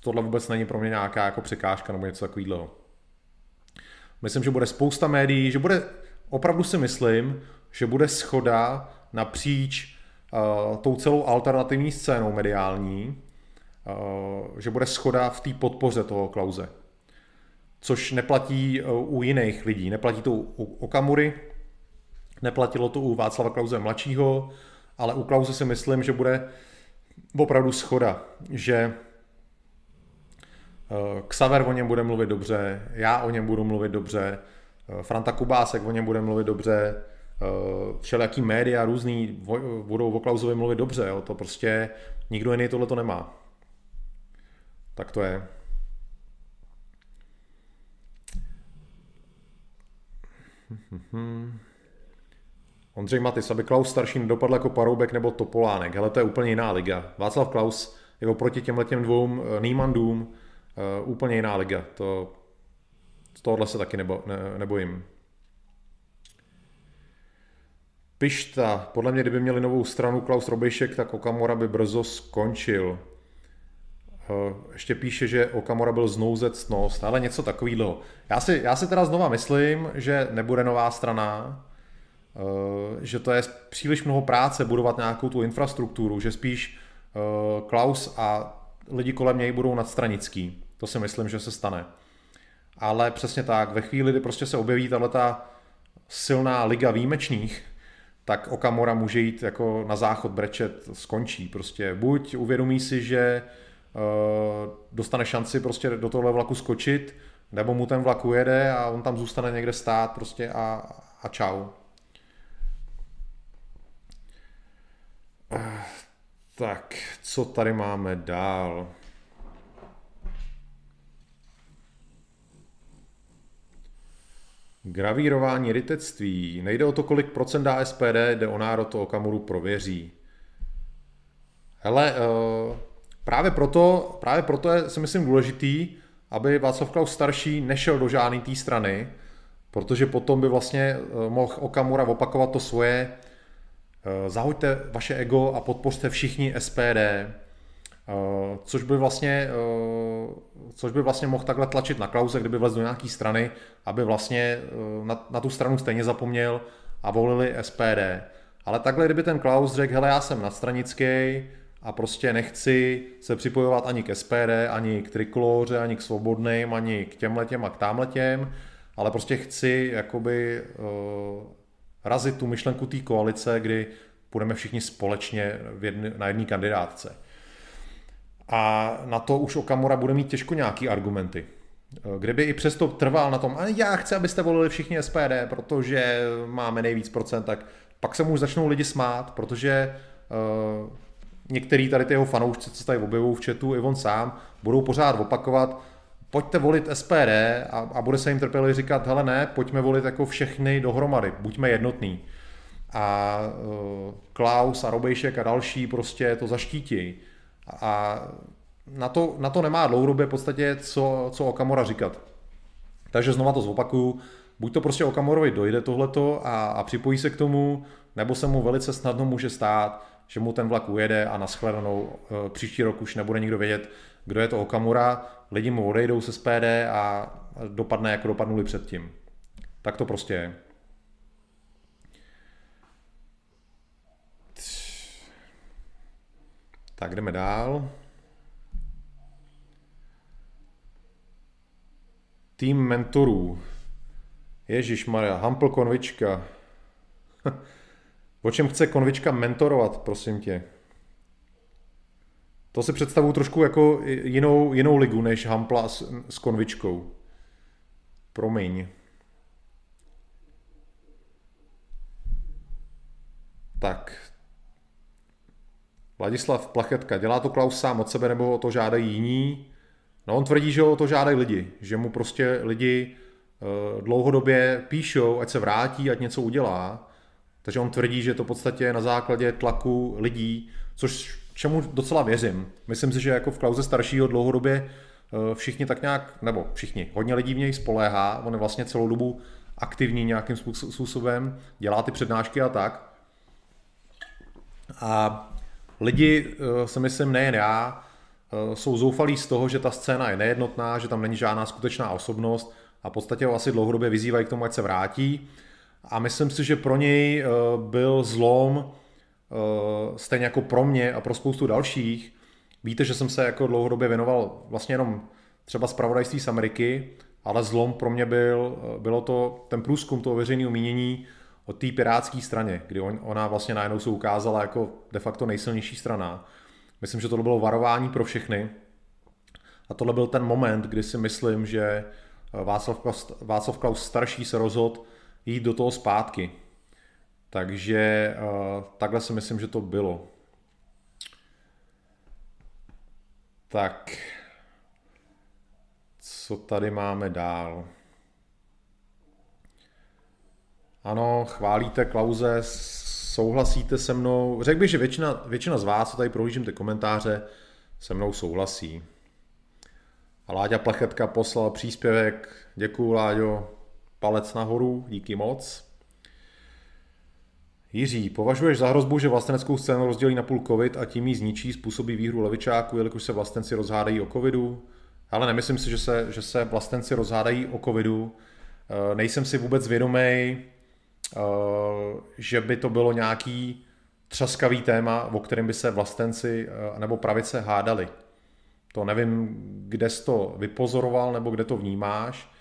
tohle vůbec není pro mě nějaká jako překážka nebo něco takového. Myslím, že bude spousta médií, že bude, opravdu si myslím, že bude shoda napříč tou celou alternativní scénou mediální, že bude shoda v té podpoře toho Klause. Což neplatí u jiných lidí. Neplatí to u Okamury, neplatilo to u Václava Klause mladšího, ale u Klause si myslím, že bude opravdu shoda, že Xaver o něm bude mluvit dobře, já o něm budu mluvit dobře, Franta Kubásek o něm bude mluvit dobře, všelijaký média různý budou o Klausovi mluvit dobře, to prostě nikdo jiný tohle to nemá. Tak to je. Ondřej Matis, aby Klaus starší nedopadl jako Paroubek nebo Topolánek. Hele, to je úplně jiná liga. Václav Klaus je oproti těmhletěm dvou Nýmandům úplně jiná liga. To, tohle se taky nebojím. Pišta, podle mě, kdyby měli novou stranu Klaus Robejšek, tak Okamura by brzo skončil. Ještě píše, že Okamura byl znouzecnost, ale něco takového. Já si teda znova myslím, že nebude nová strana, že to je příliš mnoho práce budovat nějakou tu infrastrukturu, že spíš Klaus a lidi kolem něj budou nadstranický. To si myslím, že se stane. Ale přesně tak, ve chvíli, kdy prostě se objeví tahleta silná liga výjimečných, tak Okamura může jít jako na záchod brečet, skončí. Prostě buď uvědomí si, že dostane šanci prostě do tohle vlaku skočit, nebo mu ten vlak ujede a on tam zůstane někde stát prostě a čau. Tak, co tady máme dál? Gravírování rytectví. Nejde o to, kolik procent dá SPD, jde o národ, to Okamuru prověří. Hele, právě proto je, si myslím, důležitý, aby Václav Klaus starší nešel do žádné té strany, protože potom by vlastně mohl Okamura opakovat to svoje zahoďte vaše ego a podpořte všichni SPD, což by vlastně mohl takhle tlačit na Klause, kdyby vlez do nějaké strany, aby vlastně na tu stranu stejně zapomněl a volili SPD. Ale takhle, kdyby ten Klaus řekl, hele, já jsem nadstranický a prostě nechci se připojovat ani k SPD, ani k Trikolóře, ani k Svobodným, ani k těmhletěm a k támhletěm, ale prostě chci jakoby razit tu myšlenku té koalice, kdy půjdeme všichni společně na jedné kandidátce. A na to už Okamura bude mít těžko nějaký argumenty. Kdyby i přesto trval na tom, já chci, abyste volili všichni SPD, protože máme nejvíc procent, tak pak se mu už začnou lidi smát, protože některý tady ty jeho fanoušci, co tady objevují v chatu, i on sám, budou pořád opakovat, pojďte volit SPD a bude se jim trpělivě říkat, hele ne, pojďme volit jako všechny dohromady, buďme jednotní. A Klaus a Robejšek a další prostě to zaštítí. A na to nemá dlouhodobě v podstatě co Okamura říkat. Takže znova to zopakuju, buď to prostě Okamurovi dojde tohleto a připojí se k tomu, nebo se mu velice snadno může stát, že mu ten vlak ujede a nashledanou příští rok už nebude nikdo vědět, kdo je to Okamura, lidi mu odejdou se SPD a dopadne, jako dopadnuli předtím. Tak to prostě je. Tak jdeme dál. Tým mentorů. Ježišmarja, Hampl, Konvička. O čem chce Konvička mentorovat, prosím tě? To si představuju trošku jako jinou ligu než Hampla s Konvičkou. Promiň. Tak. Vladislav Plachetka. Dělá to Klaus sám od sebe, nebo o to žádají jiní? No, on tvrdí, že o to žádají lidi. Že mu prostě lidi dlouhodobě píšou, ať se vrátí, ať něco udělá. Takže on tvrdí, že to v podstatě na základě tlaku lidí, což čemu docela věřím. Myslím si, že jako v Klause staršího dlouhodobě všichni tak nějak, nebo všichni, hodně lidí v něj spoléhá, on je vlastně celou dobu aktivní nějakým způsobem, dělá ty přednášky a tak. A lidi, si myslím, nejen já, jsou zoufalí z toho, že ta scéna je nejednotná, že tam není žádná skutečná osobnost a v podstatě ho asi dlouhodobě vyzývají k tomu, ať se vrátí. A myslím si, že pro něj byl zlom, stejně jako pro mě a pro spoustu dalších. Víte, že jsem se jako dlouhodobě věnoval vlastně jenom třeba zpravodajství z Ameriky, ale zlom pro mě bylo to ten průzkum toho veřejného mínění o té pirátské straně, kdy ona vlastně najednou se ukázala jako de facto nejsilnější strana. Myslím, že tohle bylo varování pro všechny. A tohle byl ten moment, kdy si myslím, že Václav Klaus starší se rozhodl jít do toho zpátky. Takže takhle si myslím, že to bylo. Tak, co tady máme dál? Ano, chválíte Klause, souhlasíte se mnou. Řekl bych, že většina z vás, co tady prohlížím ty komentáře, se mnou souhlasí. A Láďa Plachetka poslal příspěvek. Děkuju, Láďo. Palec nahoru, díky moc. Jiří, považuješ za hrozbu, že vlasteneckou scénu rozdělí na půl covid a tím ji zničí, způsobí výhru levičáků, jelikož se vlastenci rozhádají o covidu? Ale nemyslím si, že se vlastenci rozhádají o covidu. Nejsem si vůbec vědomý, že by to bylo nějaký třaskavý téma, o kterém by se vlastenci nebo pravice hádali. To nevím, kde jsi to vypozoroval nebo kde to vnímáš.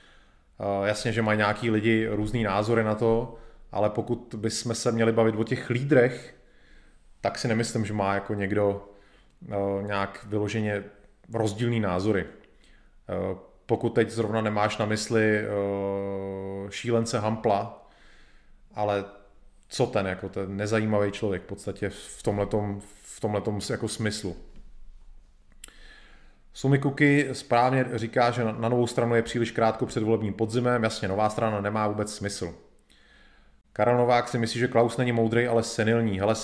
Jasně, že mají nějaký lidi různý názory na to, ale pokud bychom se měli bavit o těch lídrech, tak si nemyslím, že má jako někdo nějak vyloženě rozdílný názory. Pokud teď zrovna nemáš na mysli šílence Hampla, ale co ten, jako ten nezajímavý člověk v podstatě v tomhletom jako smyslu. Sumi Kuky správně říká, že na Novou stranu je příliš krátko před volebním podzimem. Jasně, Nová strana nemá vůbec smysl. Karel Novák si myslí, že Klaus není moudrý, ale senilní. Hele,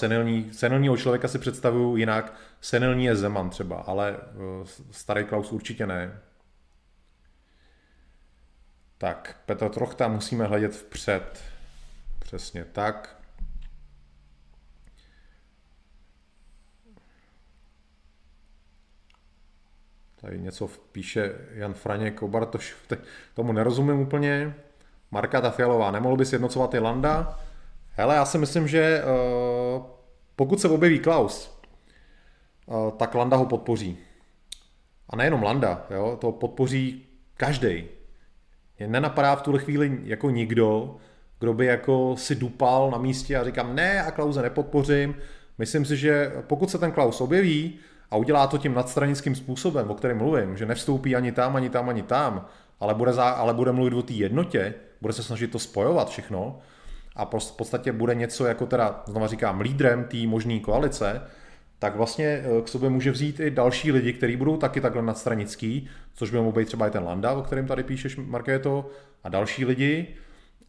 senilního člověka si představuju jinak. Senilní je Zeman třeba, ale starý Klaus určitě ne. Tak, Petr Trochta, musíme hledět vpřed. Přesně tak. Tady něco píše Jan Franěk o Bartoš. Tomu nerozumím úplně. Marka ta Fialová, nemohl by sjednocovat i Landa? Hele, já si myslím, že pokud se objeví Klaus, tak Landa ho podpoří. A nejenom Landa, jo? To podpoří každej. Mě nenapadá v tuhle chvíli jako nikdo, kdo by jako si dupal na místě a říkám, ne, a Klause nepodpořím. Myslím si, že pokud se ten Klaus objeví a udělá to tím nadstranickým způsobem, o kterém mluvím, že nevstoupí ani tam, ani tam, ani tam, ale bude mluvit o té jednotě, bude se snažit to spojovat všechno a v podstatě bude něco jako teda, znova říkám, lídrem té možné koalice, tak vlastně k sobě může vzít i další lidi, kteří budou taky takhle nadstranický, což by mohl být třeba i ten Landa, o kterém tady píšeš, Markéto, a další lidi.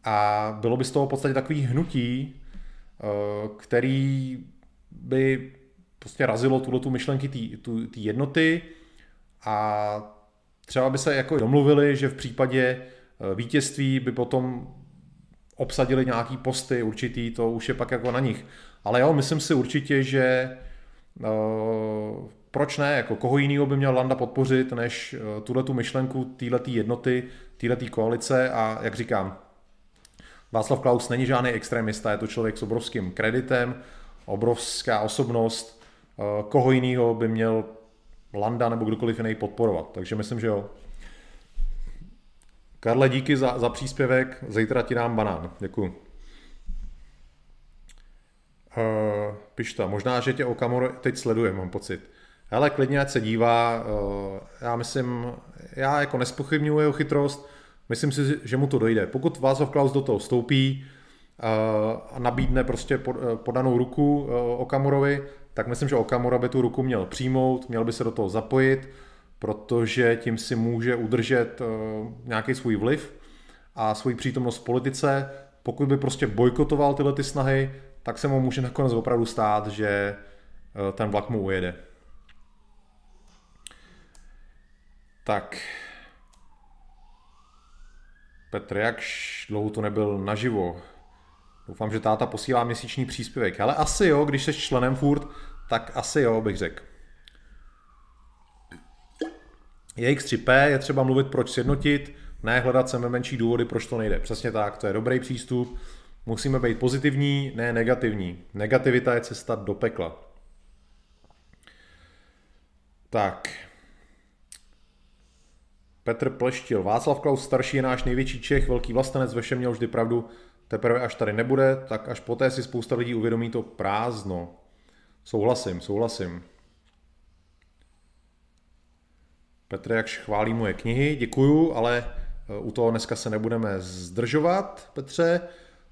A bylo by z toho v podstatě takový hnutí, který by prostě razilo tuto myšlenky té jednoty a třeba by se jako domluvili, že v případě vítězství by potom obsadili nějaký posty určitý, to už je pak jako na nich. Ale jo, myslím si určitě, že proč ne, jako koho jiného by měl Landa podpořit, než tuhletu myšlenku, téhletý jednoty, téhletý koalice a jak říkám, Václav Klaus není žádný extremista, je to člověk s obrovským kreditem, obrovská osobnost, koho jiného by měl Landa nebo kdokoliv jiný podporovat. Takže myslím, že jo. Karle, díky za příspěvek. Zítra ti dám banán. Děkuju. Pišta, možná, že tě Okamura teď sleduje, mám pocit. Ale klidně ať se dívá, já myslím, já jako nezpochybňuji jeho chytrost, myslím si, že mu to dojde. Pokud Václav Klaus do toho vstoupí a nabídne prostě podanou ruku Okamurovi, tak myslím, že Okamura by tu ruku měl přijmout, měl by se do toho zapojit, protože tím si může udržet nějaký svůj vliv a svůj přítomnost v politice. Pokud by prostě bojkotoval tyhle ty snahy, tak se mu může nakonec opravdu stát, že ten vlak mu ujede. Tak. Petr, jak dlouho to nebyl naživo? Doufám, že táta posílá měsíční příspěvek. Ale asi jo, když jsi členem furt, tak asi jo, bych řekl. JX3P je třeba mluvit, proč sjednotit, ne hledat sebe menší důvody, proč to nejde. Přesně tak, to je dobrý přístup. Musíme být pozitivní, ne negativní. Negativita je cesta do pekla. Tak. Petr Pleštil. Václav Klaus starší je náš největší Čech, velký vlastenec, ve všem měl vždy pravdu, teprve až tady nebude, tak až poté si spousta lidí uvědomí to prázdno. Souhlasím, souhlasím. Petr Jakš chválí moje knihy, děkuju, ale u toho dneska se nebudeme zdržovat, Petře.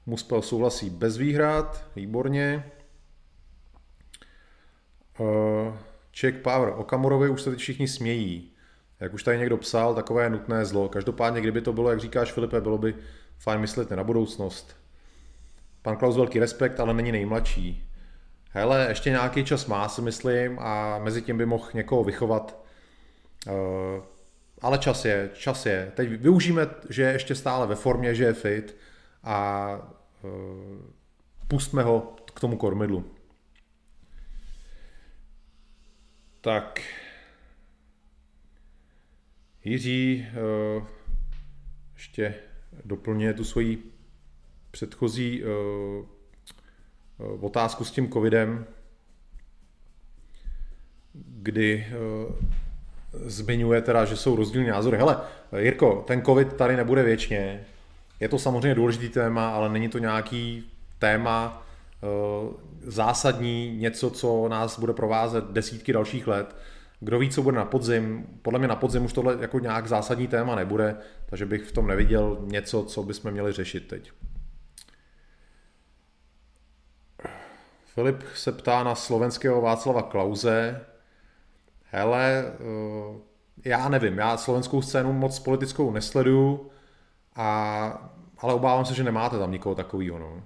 Muspel souhlasí bez výhrad, výborně. Czech Power. Okamurovi už se teď všichni smějí. Jak už tady někdo psal, takové je nutné zlo. Každopádně, kdyby to bylo, jak říkáš, Filipe, bylo by fajn myslet na budoucnost. Pan Klaus velký respekt, ale není nejmladší. Hele, ještě nějaký čas má, si myslím, a mezi tím by mohl někoho vychovat. Ale čas je, čas je. Teď využijeme, že je ještě stále ve formě, že je fit a pustme ho k tomu kormidlu. Tak... Jiří ještě doplňuje tu svoji předchozí otázku s tím covidem, kdy zmiňuje teda, že jsou rozdílné názory. Hele, Jirko, ten covid tady nebude věčně. Je to samozřejmě důležitý téma, ale není to nějaký téma zásadní, něco, co nás bude provázet desítky dalších let. Kdo ví, co bude na podzim, podle mě na podzim už tohle jako nějak zásadní téma nebude, takže bych v tom neviděl něco, co bychom měli řešit teď. Filip se ptá na slovenského Václava Klause. Hele, já nevím, já slovenskou scénu moc politickou nesleduju, ale obávám se, že nemáte tam nikoho takovýho, no.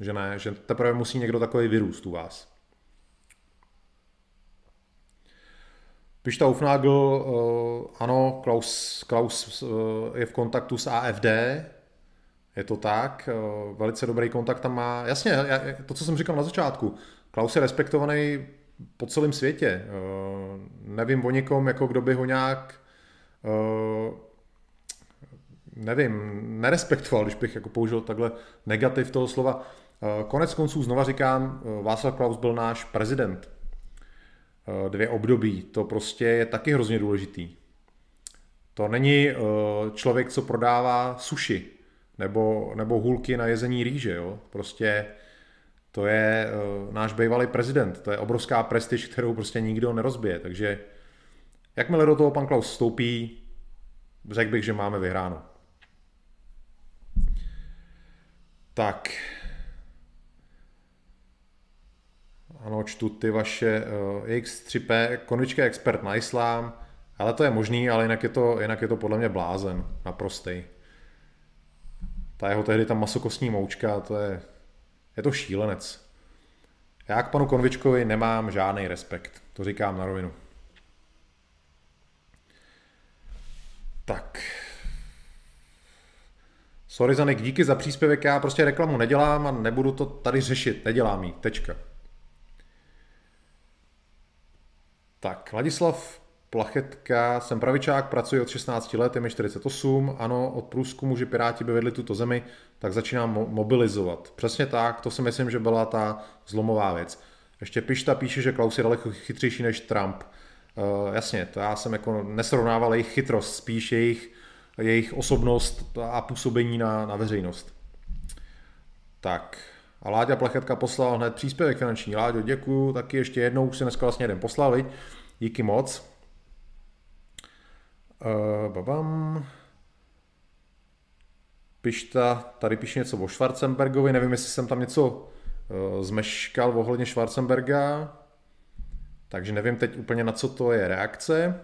Že ne, že teprve musí někdo takový vyrůst u vás. Pišta Ufnagl, ano, Klaus je v kontaktu s AFD, je to tak, velice dobrý kontakt tam má. Jasně, to, co jsem říkal na začátku, Klaus je respektovaný po celém světě. Nevím o někom, jako kdo by ho nějak, nevím, nerespektoval, když bych jako použil takhle negativ toho slova. Konec konců, znova říkám, Václav Klaus byl náš prezident. 2 období, to prostě je taky hrozně důležitý. To není člověk, co prodává sushi nebo hůlky na jezení rýže, jo? Prostě to je náš bývalý prezident, to je obrovská prestiž, kterou prostě nikdo nerozbije, takže jakmile do toho pan Klaus vstoupí, řekl bych, že máme vyhráno. Tak... Ano, čtu ty vaše X3P, Konvička je expert na islám, ale to je možný, ale jinak je to podle mě blázen, naprostej. Ta jeho tehdy ta masokostní moučka, to je šílenec. Já k panu Konvičkovi nemám žádný respekt, to říkám na rovinu. Tak. Sorry Zanik, díky za příspěvek, já prostě reklamu nedělám a nebudu to tady řešit, nedělám ji, tečka. Tak, Ladislav Plachetka, jsem pravičák, pracuji od 16 let, je mi 48, ano, od průzkumu, že Piráti by vedli tuto zemi, tak začínám mobilizovat. Přesně tak, to si myslím, že byla ta zlomová věc. Ještě Pišta píše, že Klaus je daleko chytřejší než Trump. Jasně, to já jsem jako nesrovnával jejich chytrost, spíš jejich osobnost a působení na veřejnost. Tak... A Láďa Plachetka poslal hned příspěvek finanční. Láďo, děkuju, taky ještě jednou, už si dneska vlastně jeden poslal, viď? Díky moc. Pišta, tady píše něco o Schwarzenbergovi, nevím, jestli jsem tam něco zmeškal ohledně Schwarzenberga, takže nevím teď úplně, na co to je reakce.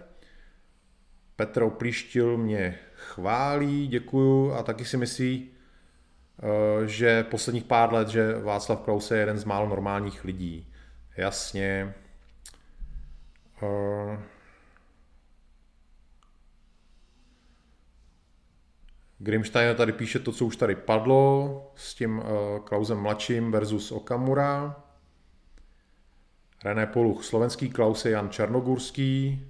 Petr Oplíštil mě chválí, děkuju, a taky si myslí, že posledních pár let, že Václav Klaus je jeden z málo normálních lidí. Jasně. Grimstein tady píše to, co už tady padlo, s tím Klausem mladším versus Okamura. René Poluch, slovenský Klaus je Jan Čarnogurský.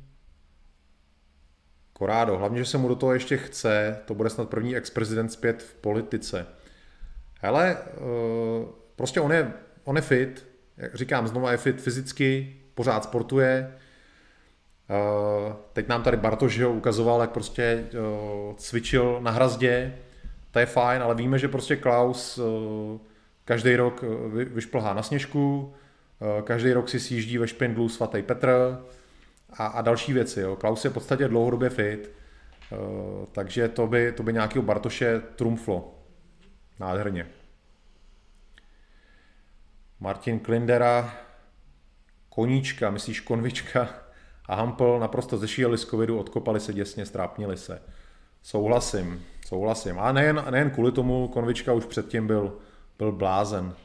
Korádo, hlavně, že se mu do toho ještě chce, to bude snad první ex-prezident zpět v politice. Hele, prostě on je fit, jak říkám, znova je fit fyzicky, pořád sportuje. Teď nám tady Bartoš ukazoval, jak prostě cvičil na hrazdě, to je fajn, ale víme, že prostě Klaus každý rok vyšplhá na sněžku, každý rok si sjíždí ve špindlu svatý Petr a další věci. Jo. Klaus je v podstatě dlouhodobě fit, takže to by nějakého Bartoše trumflo. Nádherně. Martin Klindera, Koníčka, myslíš Konvička a Hampl naprosto zešíjeli z covidu, odkopali se děsně, strápnili se. Souhlasím. A nejen kvůli tomu, Konvička už předtím byl blázen.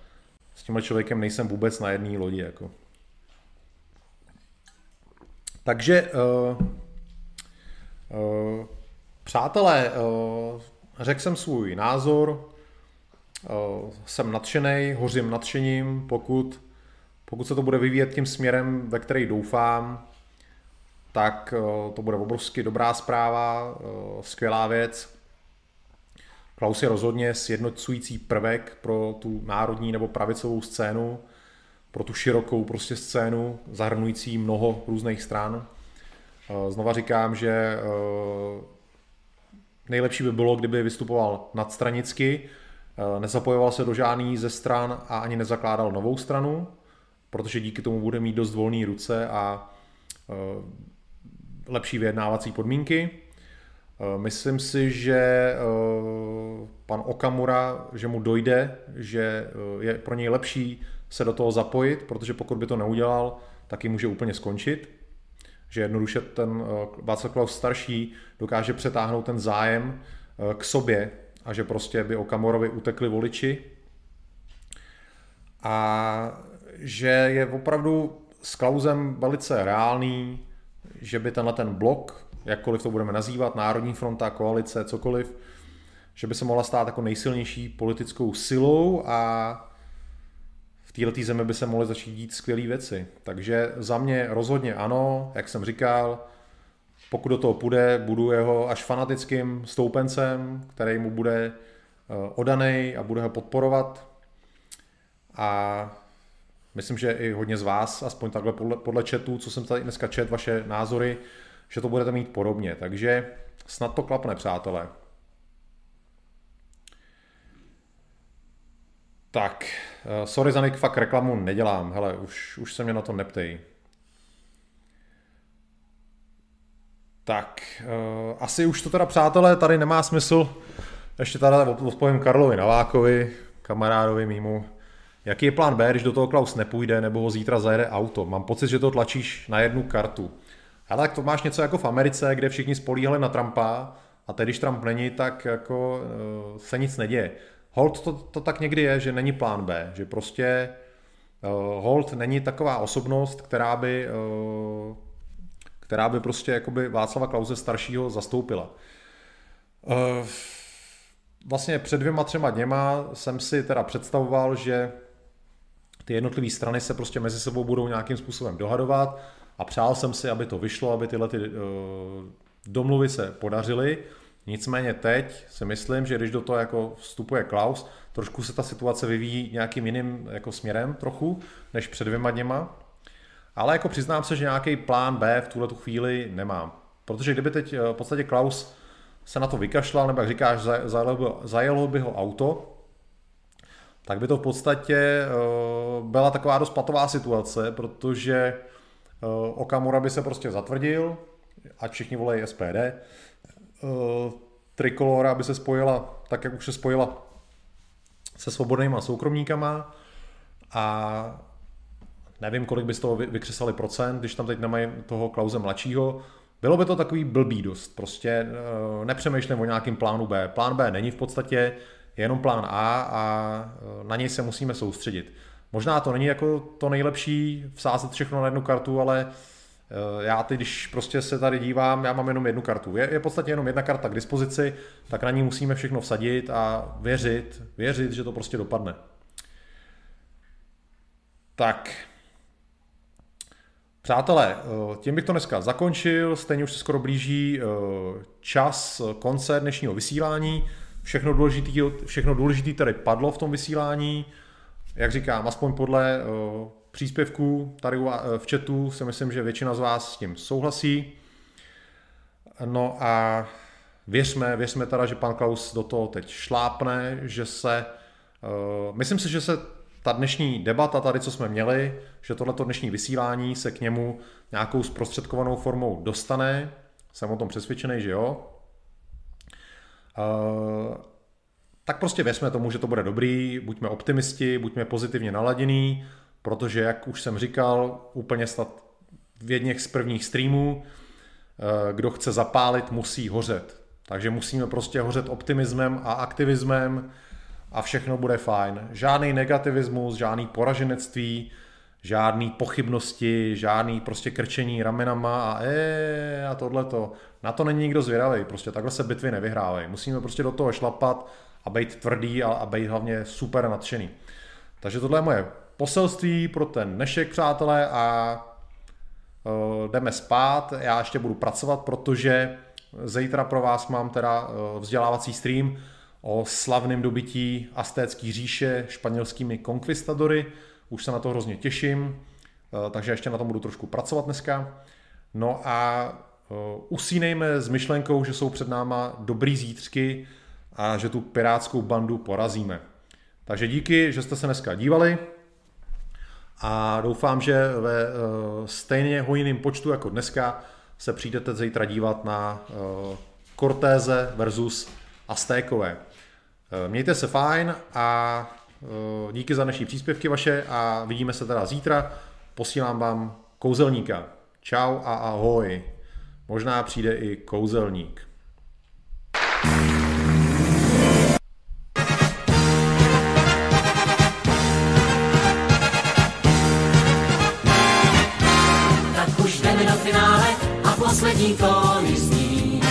S tímhle člověkem nejsem vůbec na jedné lodi. Jako. Takže, přátelé, řekl jsem svůj názor, jsem nadšenej, hořím nadšením, pokud se to bude vyvíjet tím směrem, ve který doufám, tak to bude obrovsky dobrá zpráva, skvělá věc. Klaus je rozhodně sjednocující prvek pro tu národní nebo pravicovou scénu, pro tu širokou prostě scénu, zahrnující mnoho různých stran. Znova říkám, že nejlepší by bylo, kdyby vystupoval nadstranicky, nezapojoval se do žádný ze stran a ani nezakládal novou stranu, protože díky tomu bude mít dost volné ruce a lepší vyjednávací podmínky. Myslím si, že pan Okamura, že mu dojde, že je pro něj lepší se do toho zapojit, protože pokud by to neudělal, tak ji může úplně skončit. Že jednoduše ten Václav Klaus starší dokáže přetáhnout ten zájem k sobě a že prostě by Okamurovi utekli voliči. A že je opravdu s Klausem velice reálný, že by tenhle ten blok, jakkoliv to budeme nazývat, Národní fronta, koalice, cokoliv, že by se mohla stát jako nejsilnější politickou silou a v této zemi by se mohly začít dít skvělé věci. Takže za mě rozhodně ano, jak jsem říkal, pokud do toho půjde, budu jeho až fanatickým stoupencem, který mu bude odanej a bude ho podporovat. A myslím, že i hodně z vás, aspoň takhle podle chatů, co jsem tady dneska čet, vaše názory, že to budete mít podobně. Takže snad to klapne, přátelé. Tak, sorry za Nick, fakt reklamu nedělám. Hele, už se mě na to neptej. Tak, asi už to teda, přátelé, tady nemá smysl. Ještě tady odpovím Karlovi Novákovi, kamarádovi mýmu. Jaký je plán B, když do toho Klaus nepůjde, nebo ho zítra zajede auto? Mám pocit, že to tlačíš na jednu kartu. Ale tak to máš něco jako v Americe, kde všichni spolíhali na Trumpa a teď, když Trump není, tak jako se nic neděje. Holt to tak někdy je, že není plán B, že prostě Holt není taková osobnost, která by prostě jakoby Václava Klause staršího zastoupila. Vlastně před 2-3 dny jsem si teda představoval, že ty jednotlivé strany se prostě mezi sebou budou nějakým způsobem dohadovat a přál jsem si, aby to vyšlo, aby tyhle domluvy se podařily. Nicméně teď si myslím, že když do toho jako vstupuje Klaus, trošku se ta situace vyvíjí nějakým jiným jako směrem trochu, než před 2 dny. Ale jako přiznám se, že nějaký plán B v tuhletu chvíli nemám. Protože kdyby teď v podstatě Klaus se na to vykašlal, nebo jak říkáš, zajelo by ho auto, tak by to v podstatě byla taková dost patová situace, protože Okamura by se prostě zatvrdil, ať všichni volejí SPD. Trikolóra by se spojila, tak jak už se spojila se Svobodnýma soukromníkama, a nevím, kolik by z toho vykřesali procent, když tam teď nemají toho Klause mladšího. Bylo by to takový blbý dost, prostě nepřemýšlím o nějakém plánu B. Plán B není v podstatě, je jenom plán A a na něj se musíme soustředit. Možná to není jako to nejlepší vsázet všechno na jednu kartu, ale já teď, když prostě se tady dívám, já mám jenom jednu kartu. Je v podstatě jenom jedna karta k dispozici, tak na ní musíme všechno vsadit a věřit, že to prostě dopadne. Tak, přátelé, tím bych to dneska zakončil, stejně už se skoro blíží čas konce dnešního vysílání. Všechno důležité tady padlo v tom vysílání. Jak říkám, aspoň podle příspěvků tady v chatu si myslím, že většina z vás s tím souhlasí. No a věřme teda, že pan Klaus do toho teď šlápne, že se, myslím si, že se ta dnešní debata tady, co jsme měli, že tohleto dnešní vysílání se k němu nějakou zprostředkovanou formou dostane. Jsem o tom přesvědčený, že jo. Tak prostě věřme tomu, že to bude dobrý, buďme optimisti, buďme pozitivně naladění, protože, jak už jsem říkal, úplně snad v jedněch z prvních streamů, kdo chce zapálit, musí hořet. Takže musíme prostě hořet optimismem a aktivismem a všechno bude fajn. Žádný negativismus, žádný poraženectví, žádný pochybnosti, žádný prostě krčení ramenama a tohleto. Na to není nikdo zvědavý, prostě takhle se bitvy nevyhrávají. Musíme prostě do toho šlapat a být tvrdý a být hlavně super nadšený. Takže tohle je moje poselství pro ten dnešek, přátelé, a jdeme spát. Já ještě budu pracovat, protože zítra pro vás mám teda vzdělávací stream o slavném dobytí Aztécké říše španělskými konkvistadory. Už se na to hrozně těším, takže ještě na tom budu trošku pracovat dneska. No a usínejme s myšlenkou, že jsou před náma dobrý zítřky a že tu pirátskou bandu porazíme. Takže díky, že jste se dneska dívali a doufám, že ve stejně jiném počtu jako dneska se přijdete zítra dívat na Cortéze versus Aztékové. Mějte se fajn a díky za dnešní příspěvky vaše a vidíme se teda zítra. Posílám vám kouzelníka. Čau a ahoj. Možná přijde i kouzelník. Tak už jdeme do finále a poslední kóly zní.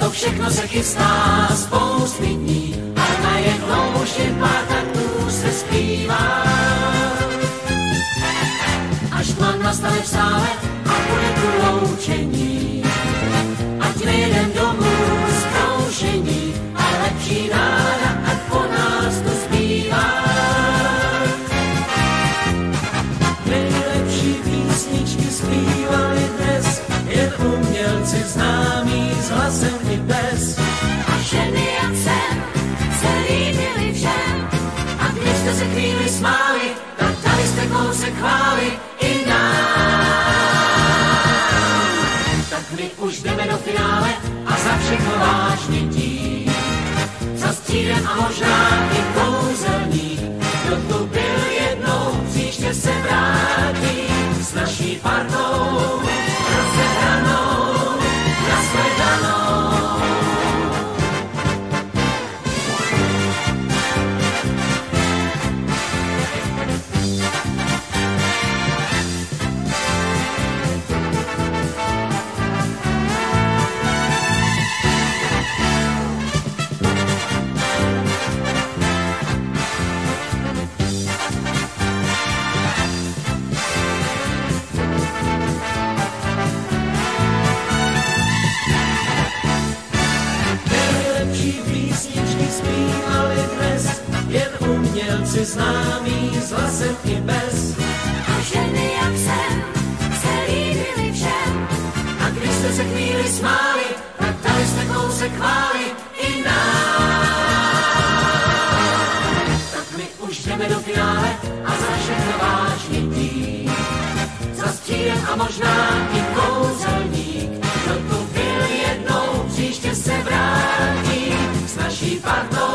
To všechno se chystá spousty dní a najednou už jen pár taktů se zpívá. Až tma nastane v sále a bude tu loučení, ať nejedem domů zkoušení a lepší náda, ať po nás tu zpívá. Nejlepší písničky zpívali dnes jen umělci známí s hlasem i bez. A ženy jak jsem se líbili všem, a když jste se chvíli smáli, tak tady jste kousek chváli i nám. Tak my už jdeme do finále a za všechno vážně tím, za střídem a možná i kouzelník, kdo tu byl jednou, příště se vrátí s naší partou rozehranou, nashledanou. Umělci známí s hlasem i bez. A ženy jak jsem se líbili všem, a když jste se chvíli smáli, tak dali jste kousek chváli i nám. Tak my už jdeme do finále a za všechno vážně tím, za střídem a a možná i kouzelník, kdo tu byl jednou, příště se vrátí s naší partou.